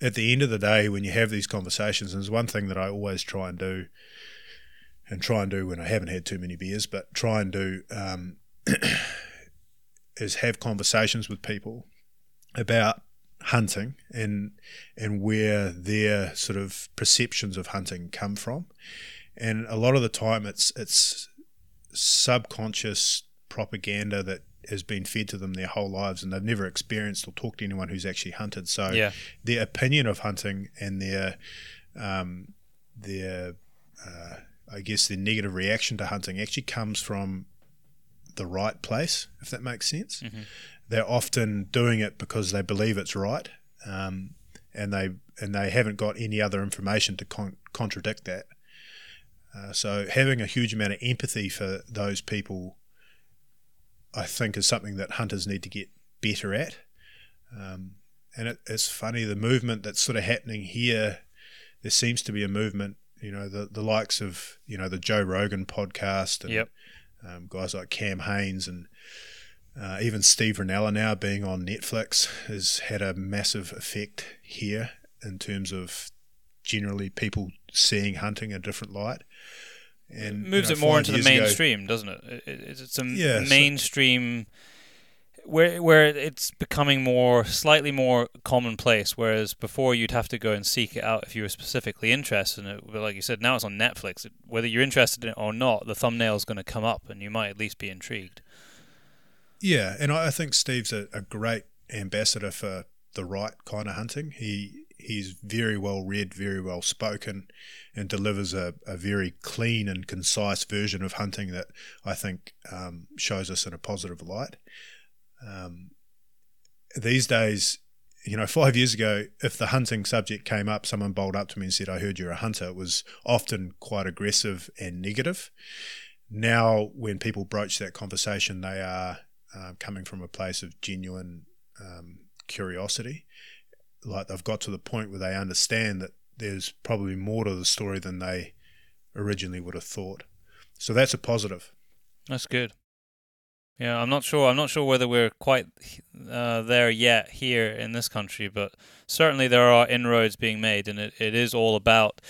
at the end of the day, when you have these conversations, and there's one thing that I always try and do when I haven't had too many beers, but try and do is have conversations with people about hunting and where their sort of perceptions of hunting come from. And a lot of the time it's subconscious propaganda that has been fed to them their whole lives, and they've never experienced or talked to anyone who's actually hunted. So their opinion of hunting and their negative reaction to hunting actually comes from the right place, if that makes sense. Mm-hmm. They're often doing it because they believe it's right, and they haven't got any other information to contradict that. So having a huge amount of empathy for those people, I think, is something that hunters need to get better at. And it's funny, the movement that's sort of happening here, there seems to be a movement, the likes of, the Joe Rogan podcast and guys like Cam Haines and even Steve Rinella now being on Netflix has had a massive effect here in terms of generally people seeing hunting in a different light. And it moves it more into the mainstream, doesn't it? It's mainstream where it's becoming slightly more commonplace, whereas before you'd have to go and seek it out if you were specifically interested in it. But like you said, now it's on Netflix. Whether you're interested in it or not, the thumbnail is going to come up and you might at least be intrigued. Yeah, and I think Steve's a great ambassador for the right kind of hunting. He's very well read, very well spoken, and delivers a very clean and concise version of hunting that I think shows us in a positive light. These days, 5 years ago, if the hunting subject came up, someone bowled up to me and said, "I heard you're a hunter," it was often quite aggressive and negative. Now, when people broach that conversation, they are coming from a place of genuine curiosity. Like, they've got to the point where they understand that there's probably more to the story than they originally would have thought. So that's a positive. That's good. Yeah, I'm not sure whether we're quite there yet here in this country, but certainly there are inroads being made, and it is all about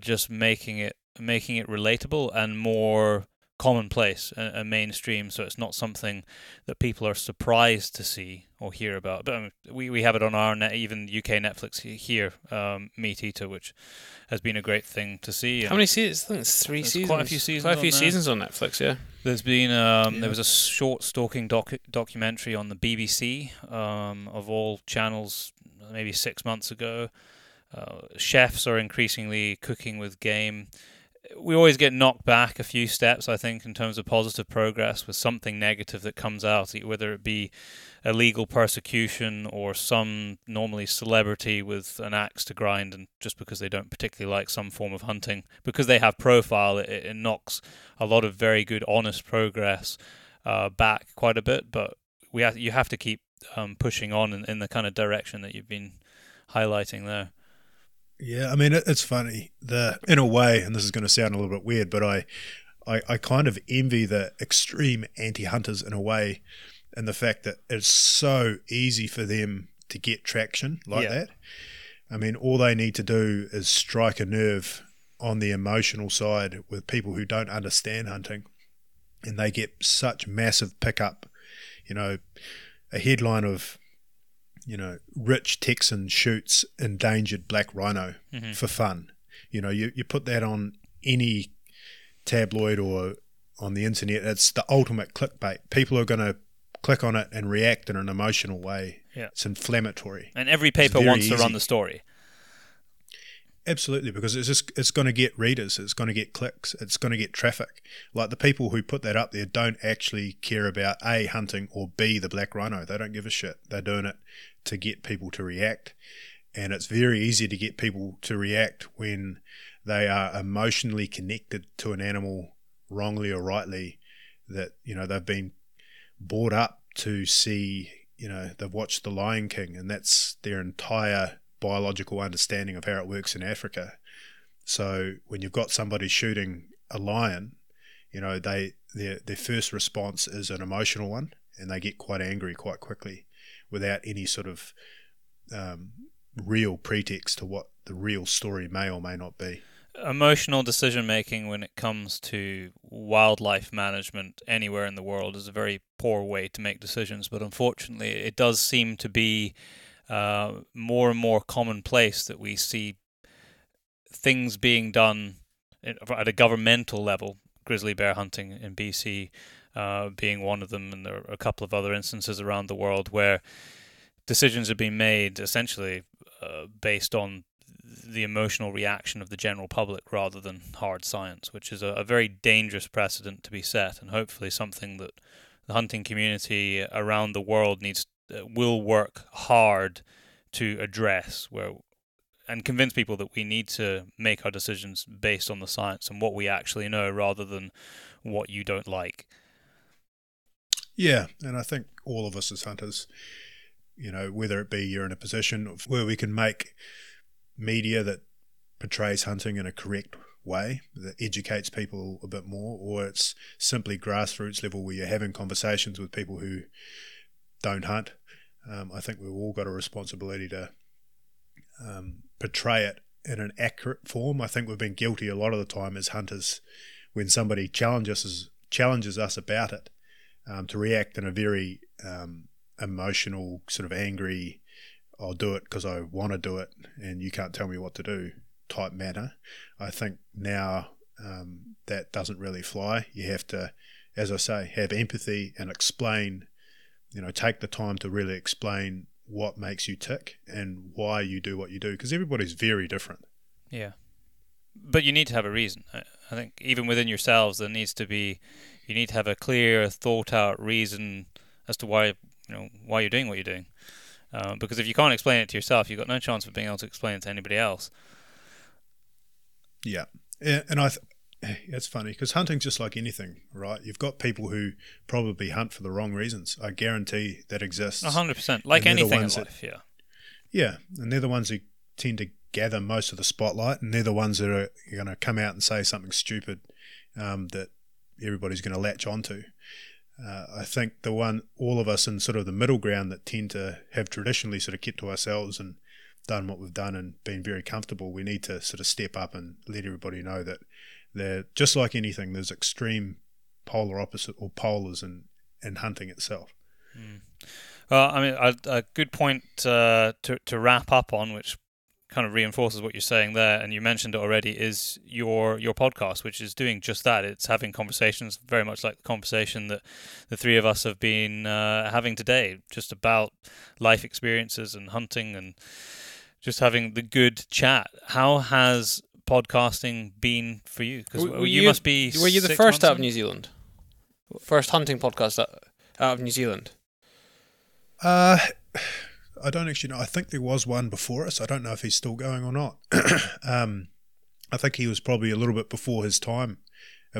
just making it relatable and more commonplace and mainstream, so it's not something that people are surprised to see or hear about. But we have it on our even UK Netflix here, Meat Eater, which has been a great thing to see. How many seasons? I think it's three seasons. Quite a few seasons on Netflix. Yeah. There's been there was a short stalking documentary on the BBC of all channels, maybe 6 months ago. Chefs are increasingly cooking with game. We always get knocked back a few steps, I think, in terms of positive progress with something negative that comes out, whether it be illegal persecution or some normally celebrity with an axe to grind, and just because they don't particularly like some form of hunting, because they have profile, it knocks a lot of very good, honest progress back quite a bit. But you have to keep pushing on in the kind of direction that you've been highlighting there. Yeah, I mean, it's funny. In a way, and this is going to sound a little bit weird, but I kind of envy the extreme anti-hunters in a way, and the fact that it's so easy for them to get traction like that. I mean, all they need to do is strike a nerve on the emotional side with people who don't understand hunting, and they get such massive pickup. A headline of rich Texan shoots endangered black rhino for fun. You put that on any tabloid or on the internet, it's the ultimate clickbait. People are going to click on it and react in an emotional way. Yeah. It's inflammatory. And every paper wants to run the story. Absolutely, because it's going to get readers, it's going to get clicks, it's going to get traffic. Like, the people who put that up there don't actually care about A, hunting, or B, the black rhino. They don't give a shit. They're doing it to get people to react. And it's very easy to get people to react when they are emotionally connected to an animal, wrongly or rightly, that, they've been brought up to see, they've watched The Lion King, and that's their entire biological understanding of how it works in Africa. So when you've got somebody shooting a lion, their first response is an emotional one, and they get quite angry quite quickly without any sort of real pretext to what the real story may or may not be. Emotional decision making when it comes to wildlife management anywhere in the world is a very poor way to make decisions, but unfortunately it does seem to be more and more commonplace that we see things being done at a governmental level. Grizzly bear hunting in BC being one of them, and there are a couple of other instances around the world where decisions are being made essentially based on the emotional reaction of the general public rather than hard science, which is a very dangerous precedent to be set, and hopefully something that the hunting community around the world will work hard to address, and convince people that we need to make our decisions based on the science and what we actually know rather than what you don't like. Yeah, and I think all of us as hunters, you know, whether it be you're in a position where we can make media that portrays hunting in a correct way, that educates people a bit more, or it's simply grassroots level where you're having conversations with people who don't hunt, I think we've all got a responsibility to portray it in an accurate form. I think we've been guilty a lot of the time as hunters when somebody challenges us about it, to react in a very emotional, sort of angry, I'll do it because I want to do it and you can't tell me what to do type manner. I think now that doesn't really fly. You have to, as I say, have empathy and explain, you know, take the time to really explain what makes you tick and why you do what you do, because everybody's very different. Yeah. But you need to have a reason. I think even within yourselves, you need to have a clear, thought-out reason as to why you're doing what you're doing. Because if you can't explain it to yourself, you've got no chance of being able to explain it to anybody else. Yeah. And it's funny because hunting's just like anything, right? You've got people who probably hunt for the wrong reasons. I guarantee that exists. 100%. Like anything in life, yeah. Yeah, and they're the ones who tend to gather most of the spotlight, and they're the ones that are going to come out and say something stupid that everybody's going to latch onto. I think all of us in sort of the middle ground that tend to have traditionally sort of kept to ourselves and done what we've done and been very comfortable, we need to sort of step up and let everybody know that they're just like anything. There's extreme polar opposite or polars in hunting itself. Mm. Well, I mean, a good point to wrap up on, which kind of reinforces what you're saying there, and you mentioned it already, is your podcast, which is doing just that. It's having conversations, very much like the conversation that the three of us have been having today, just about life experiences and hunting and just having the good chat. How has podcasting been for you? Because you must be. Were you the first out of New Zealand? First hunting podcast out of New Zealand? I don't actually know. I think there was one before us. I don't know if he's still going or not. I think he was probably a little bit before his time,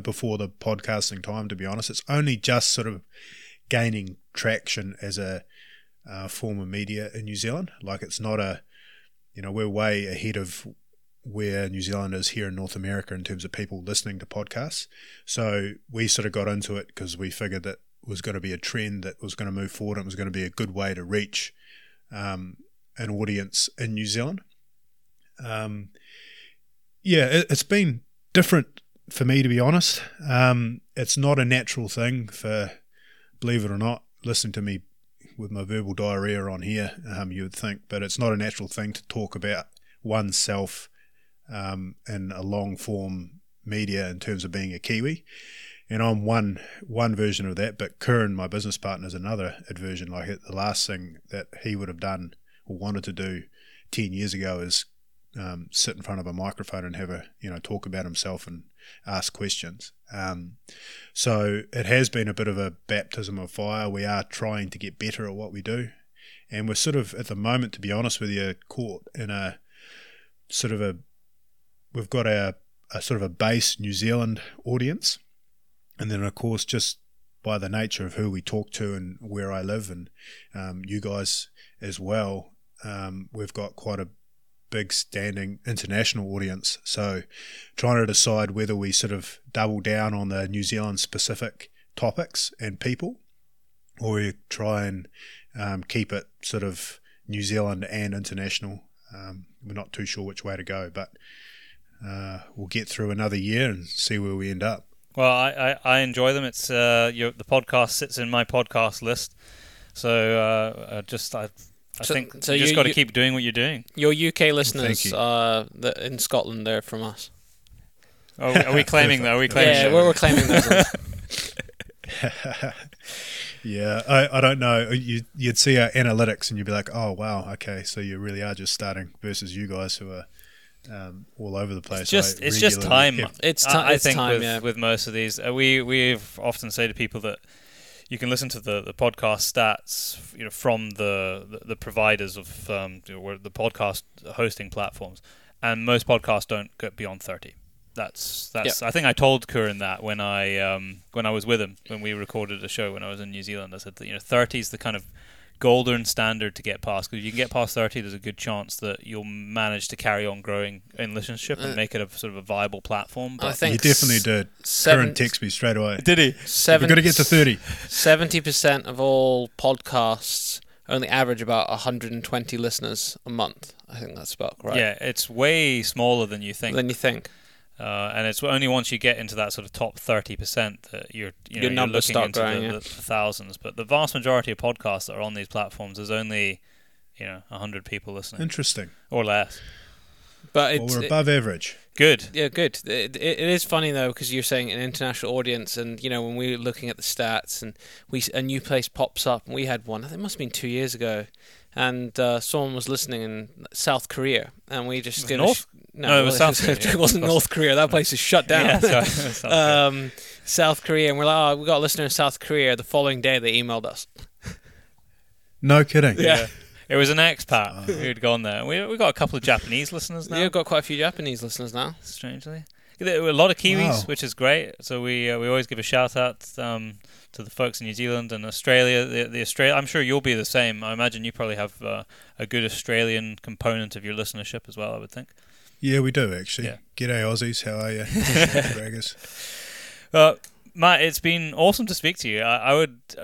before the podcasting time, to be honest. It's only just sort of gaining traction as a form of media in New Zealand. Like, it's not we're way ahead of where New Zealand is here in North America in terms of people listening to podcasts. So we sort of got into it because we figured that was going to be a trend that was going to move forward and was going to be a good way to reach an audience in New Zealand. It's been different for me, to be honest. It's not a natural thing for, believe it or not, listen to me with my verbal diarrhea on here, you would think, but it's not a natural thing to talk about oneself in a long-form media in terms of being a Kiwi. And I'm one version of that, but Curran, my business partner, is another version. Like, the last thing that he would have done or wanted to do 10 years ago is sit in front of a microphone and have talk about himself and ask questions. So it has been a bit of a baptism of fire. We are trying to get better at what we do. And we're sort of, at the moment, to be honest with you, caught in a sort of we've got a sort of a base New Zealand audience. And then, of course, just by the nature of who we talk to and where I live and you guys as well, we've got quite a big standing international audience. So trying to decide whether we sort of double down on the New Zealand specific topics and people we try and keep it sort of New Zealand and international. We're not too sure which way to go, but we'll get through another year and see where we end up. Well, I enjoy them. It's the podcast sits in my podcast list, so I think you just got to keep doing what you're doing. Your UK listeners in Scotland, they're from us. Oh, are we claiming though? Yeah, we're claiming those ones. Yeah, I don't know. You'd see our analytics and you'd be like, oh, wow, okay, so you really are just starting versus you guys who are all over the place. It's just time. With most of these, we've often say to people that you can listen to the podcast stats, you know, from the providers of the podcast hosting platforms, and most podcasts don't get beyond 30. That's. Yep. I think I told Curran that when I was with him when we recorded a show when I was in New Zealand. I said that 30 is the kind of golden standard to get past, because you can get past 30, there's a good chance that you'll manage to carry on growing in listenership and make it a sort of a viable platform. But I think you definitely did. Curran texted me straight away. Did he? We've got to get to 30. 70% of all podcasts only average about 120 listeners a month. I think that's about right. Yeah, it's way smaller than you think. And it's only once you get into that sort of top 30% that your numbers start into growing, the thousands. But the vast majority of podcasts that are on these platforms, there's only 100 people listening. Interesting, or less. But we're above average. Good, yeah, good. It is funny though, because you're saying an international audience, and when we were looking at the stats, and a new place pops up, and we had one. I think it must have been 2 years ago. And someone was listening in South Korea, and we just it was South Korea. It wasn't North Korea. That place is shut down. Yeah, sorry, South Korea, and we're like, we got a listener in South Korea. The following day, they emailed us. No kidding. Yeah. It was an expat who'd gone there. We got a couple of Japanese listeners now. We've got quite a few Japanese listeners now. Strangely, there were a lot of Kiwis, which is great. So we always give a shout out to the folks in New Zealand and Australia. I'm sure you'll be the same. I imagine you probably have a good Australian component of your listenership as well, I would think. Yeah, we do, actually. Yeah. G'day, Aussies. How are you? Braggers. Matt, it's been awesome to speak to you.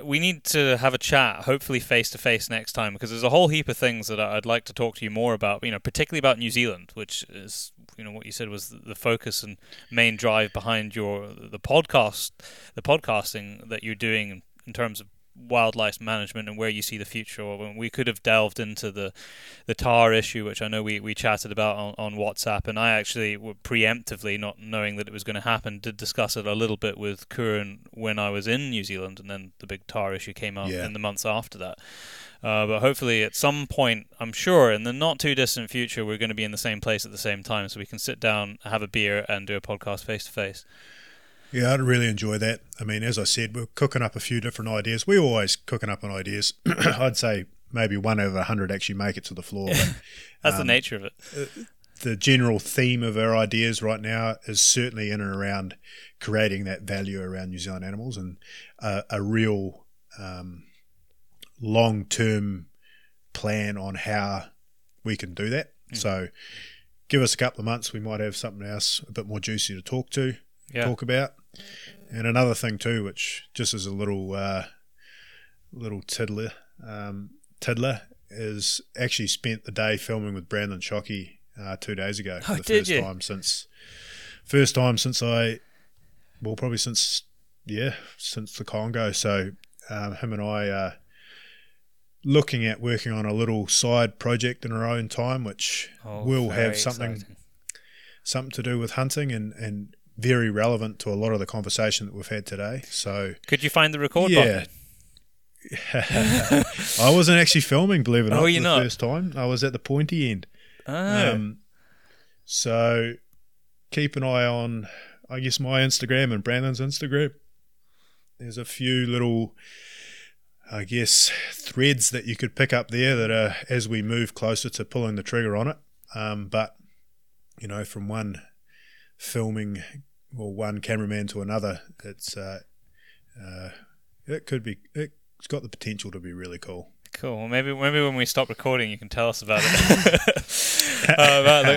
We need to have a chat, hopefully face-to-face next time, because there's a whole heap of things that I'd like to talk to you more about, particularly about New Zealand, which is... what you said was the focus and main drive behind the podcasting that you're doing in terms of wildlife management and where you see the future. Or we could have delved into the tar issue, which I know we chatted about on WhatsApp, and I actually preemptively, not knowing that it was going to happen, did discuss it a little bit with Curran when I was in New Zealand, and then the big tar issue came up in the months after that. But hopefully at some point, I'm sure, in the not-too-distant future, we're going to be in the same place at the same time, so we can sit down, have a beer, and do a podcast face-to-face. Yeah, I'd really enjoy that. I mean, as I said, we're cooking up a few different ideas. We're always cooking up on ideas. I'd say maybe 1 over 100 actually make it to the floor. But, that's the nature of it. The general theme of our ideas right now is certainly in and around creating that value around New Zealand animals, and a real... long-term plan on how we can do that. Mm. So give us a couple of months, we might have something else a bit more juicy to talk about. And another thing too, which just is a little tiddler, is actually spent the day filming with Brandon Shockey 2 days ago. Oh, for the first time since the Congo. So him and I are looking at working on a little side project in our own time, which will have something to do with hunting and very relevant to a lot of the conversation that we've had today. So could you find the record button? I wasn't actually filming, believe it or not, the first time. I was at the pointy end. So keep an eye on, I guess, my Instagram and Brandon's Instagram. There's a few little... I guess threads that you could pick up there that are as we move closer to pulling the trigger on it. But from one filming or one cameraman to another, it's it's got the potential to be really cool. Cool. Well, maybe when we stop recording, you can tell us about it.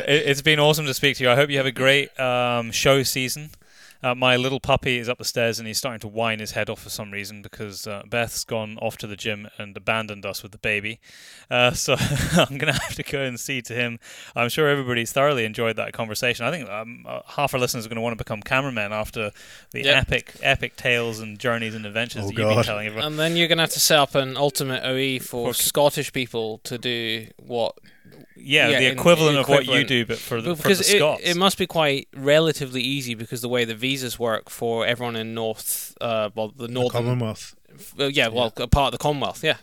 It's been awesome to speak to you. I hope you have a great show season. My little puppy is up the stairs and he's starting to whine his head off for some reason because Beth's gone off to the gym and abandoned us with the baby. So I'm going to have to go and see to him. I'm sure everybody's thoroughly enjoyed that conversation. I think half our listeners are going to want to become cameramen after the epic tales and journeys and adventures that you've been telling everyone. And then you're going to have to set up an Ultimate OE for Scottish people to do what... the equivalent of what you do, but for the Scots. It must be quite relatively easy because the way the visas work for everyone in the Commonwealth. A part of the Commonwealth, yeah.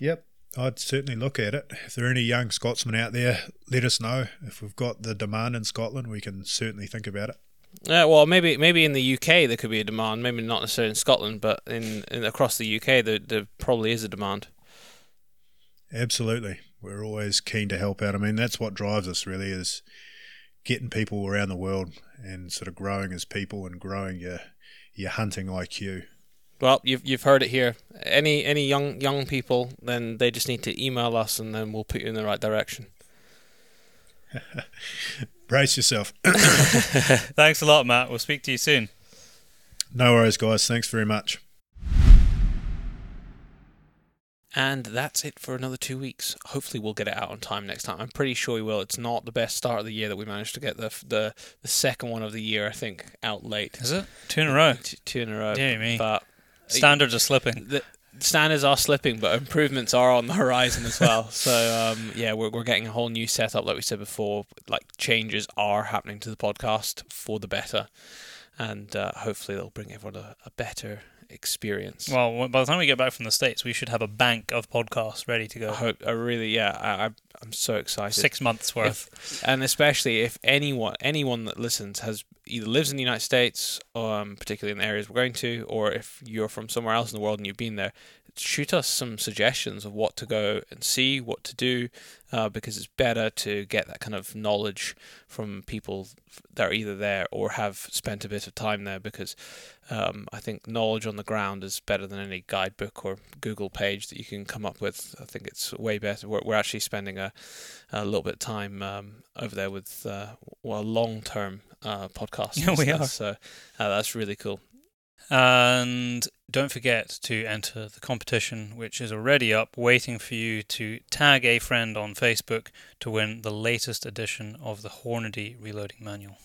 Yep, I'd certainly look at it. If there are any young Scotsmen out there, let us know. If we've got the demand in Scotland, we can certainly think about it. Yeah, well, maybe in the UK there could be a demand. Maybe not necessarily in Scotland, but in across the UK there probably is a demand. Absolutely. We're always keen to help out. I mean, that's what drives us really, is getting people around the world and sort of growing as people and growing your hunting IQ. Well, you've heard it here. Any young people, then they just need to email us and then we'll put you in the right direction. Brace yourself. Thanks a lot, Matt. We'll speak to you soon. No worries, guys. Thanks very much. And that's it for another 2 weeks. Hopefully we'll get it out on time next time. I'm pretty sure we will. It's not the best start of the year that we managed to get the second one of the year, I think, out late. Is it? Two in a row. Two in a row. Dear me. But standards are slipping. Standards are slipping, but improvements are on the horizon as well. So, we're getting a whole new setup, like we said before. Like, changes are happening to the podcast for the better. And hopefully they'll bring everyone a better experience. Well, by the time we get back from the States, we should have a bank of podcasts ready to go. I'm so excited. 6 months worth. And especially if anyone that listens has either lives in the United States, particularly in the areas we're going to, or if you're from somewhere else in the world and you've been there, shoot us some suggestions of what to go and see, what to do, because it's better to get that kind of knowledge from people that are either there or have spent a bit of time there, because I think knowledge on the ground is better than any guidebook or Google page that you can come up with. I think it's way better. We're actually spending a little bit of time over there with a long-term podcast. Yeah, we are. So that's really cool. And don't forget to enter the competition, which is already up, waiting for you to tag a friend on Facebook to win the latest edition of the Hornady Reloading Manual.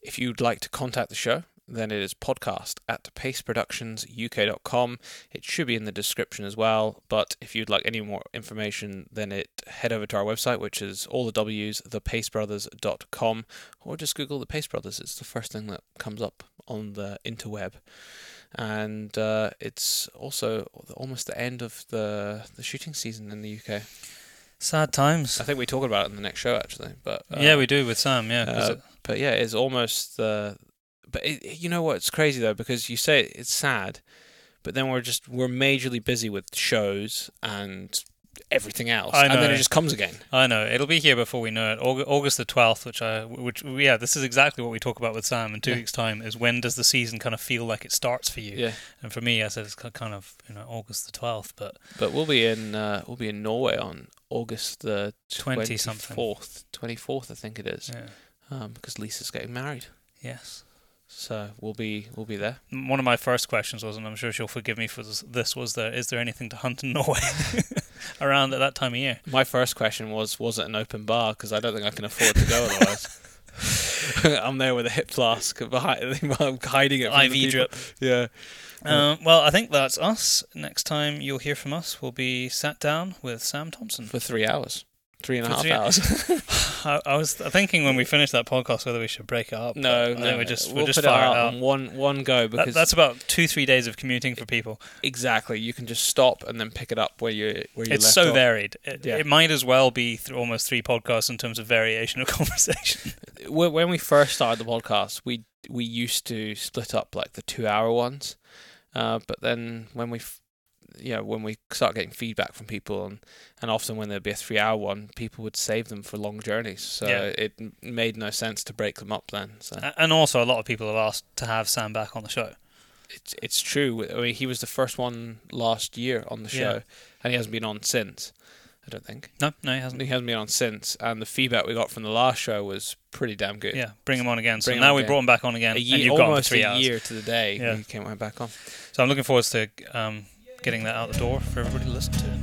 If you'd like to contact the show, then it is podcast@paceproductionsuk.com. It should be in the description as well, but if you'd like any more information, then head over to our website, which is thepacebrothers.com, or just Google The Pace Brothers. It's the first thing that comes up on the interweb. And it's also almost the end of the shooting season in the UK. Sad times. I think we talk about it in the next show, actually. But yeah, we do with Sam, yeah. But yeah, it's almost the... But you know what? It's crazy, though, because you say it's sad, but then we're majorly busy with shows and everything else. I know. And then it just comes again. I know. It'll be here before we know it. August the 12th, which this is exactly what we talk about with Sam in two weeks' time, is when does the season kind of feel like it starts for you? Yeah. And for me, I said it's kind of, August the 12th. But we'll be in Norway on August the 24th, I think it is. Yeah. Because Lisa's getting married. Yes. So we'll be there. One of my first questions was, and I'm sure she'll forgive me for this, is there anything to hunt in Norway around at that time of year? My first question was it an open bar? Because I don't think I can afford to go otherwise. I'm there with a hip flask I'm hiding it from IV the drip. Yeah. Well, I think that's us. Next time you'll hear from us, we'll be sat down with Sam Thompson. For 3 hours. 3.5 hours. I was thinking when we finished that podcast whether we should break it up. No, we'll just fire it out in one go, because that's about 2-3 days of commuting for people. Exactly, you can just stop and then pick it up where you. It's left so off. Varied. It might as well be almost three podcasts in terms of variation of conversation. When we first started the podcast, we used to split up like the 2 hour ones, but then when we start getting feedback from people and often when there'd be a 3 hour one, people would save them for long journeys. So it made no sense to break them up then. So. And also a lot of people have asked to have Sam back on the show. It's true. I mean, he was the first one last year on the show and he hasn't been on since. I don't think. No, he hasn't. He hasn't been on since. And the feedback we got from the last show was pretty damn good. Yeah, bring him on again. So now we brought him back on again. And you've got him for 3 hours. Almost a year to the day. Yeah. He came back on. So I'm looking forward to getting that out the door for everybody to listen to.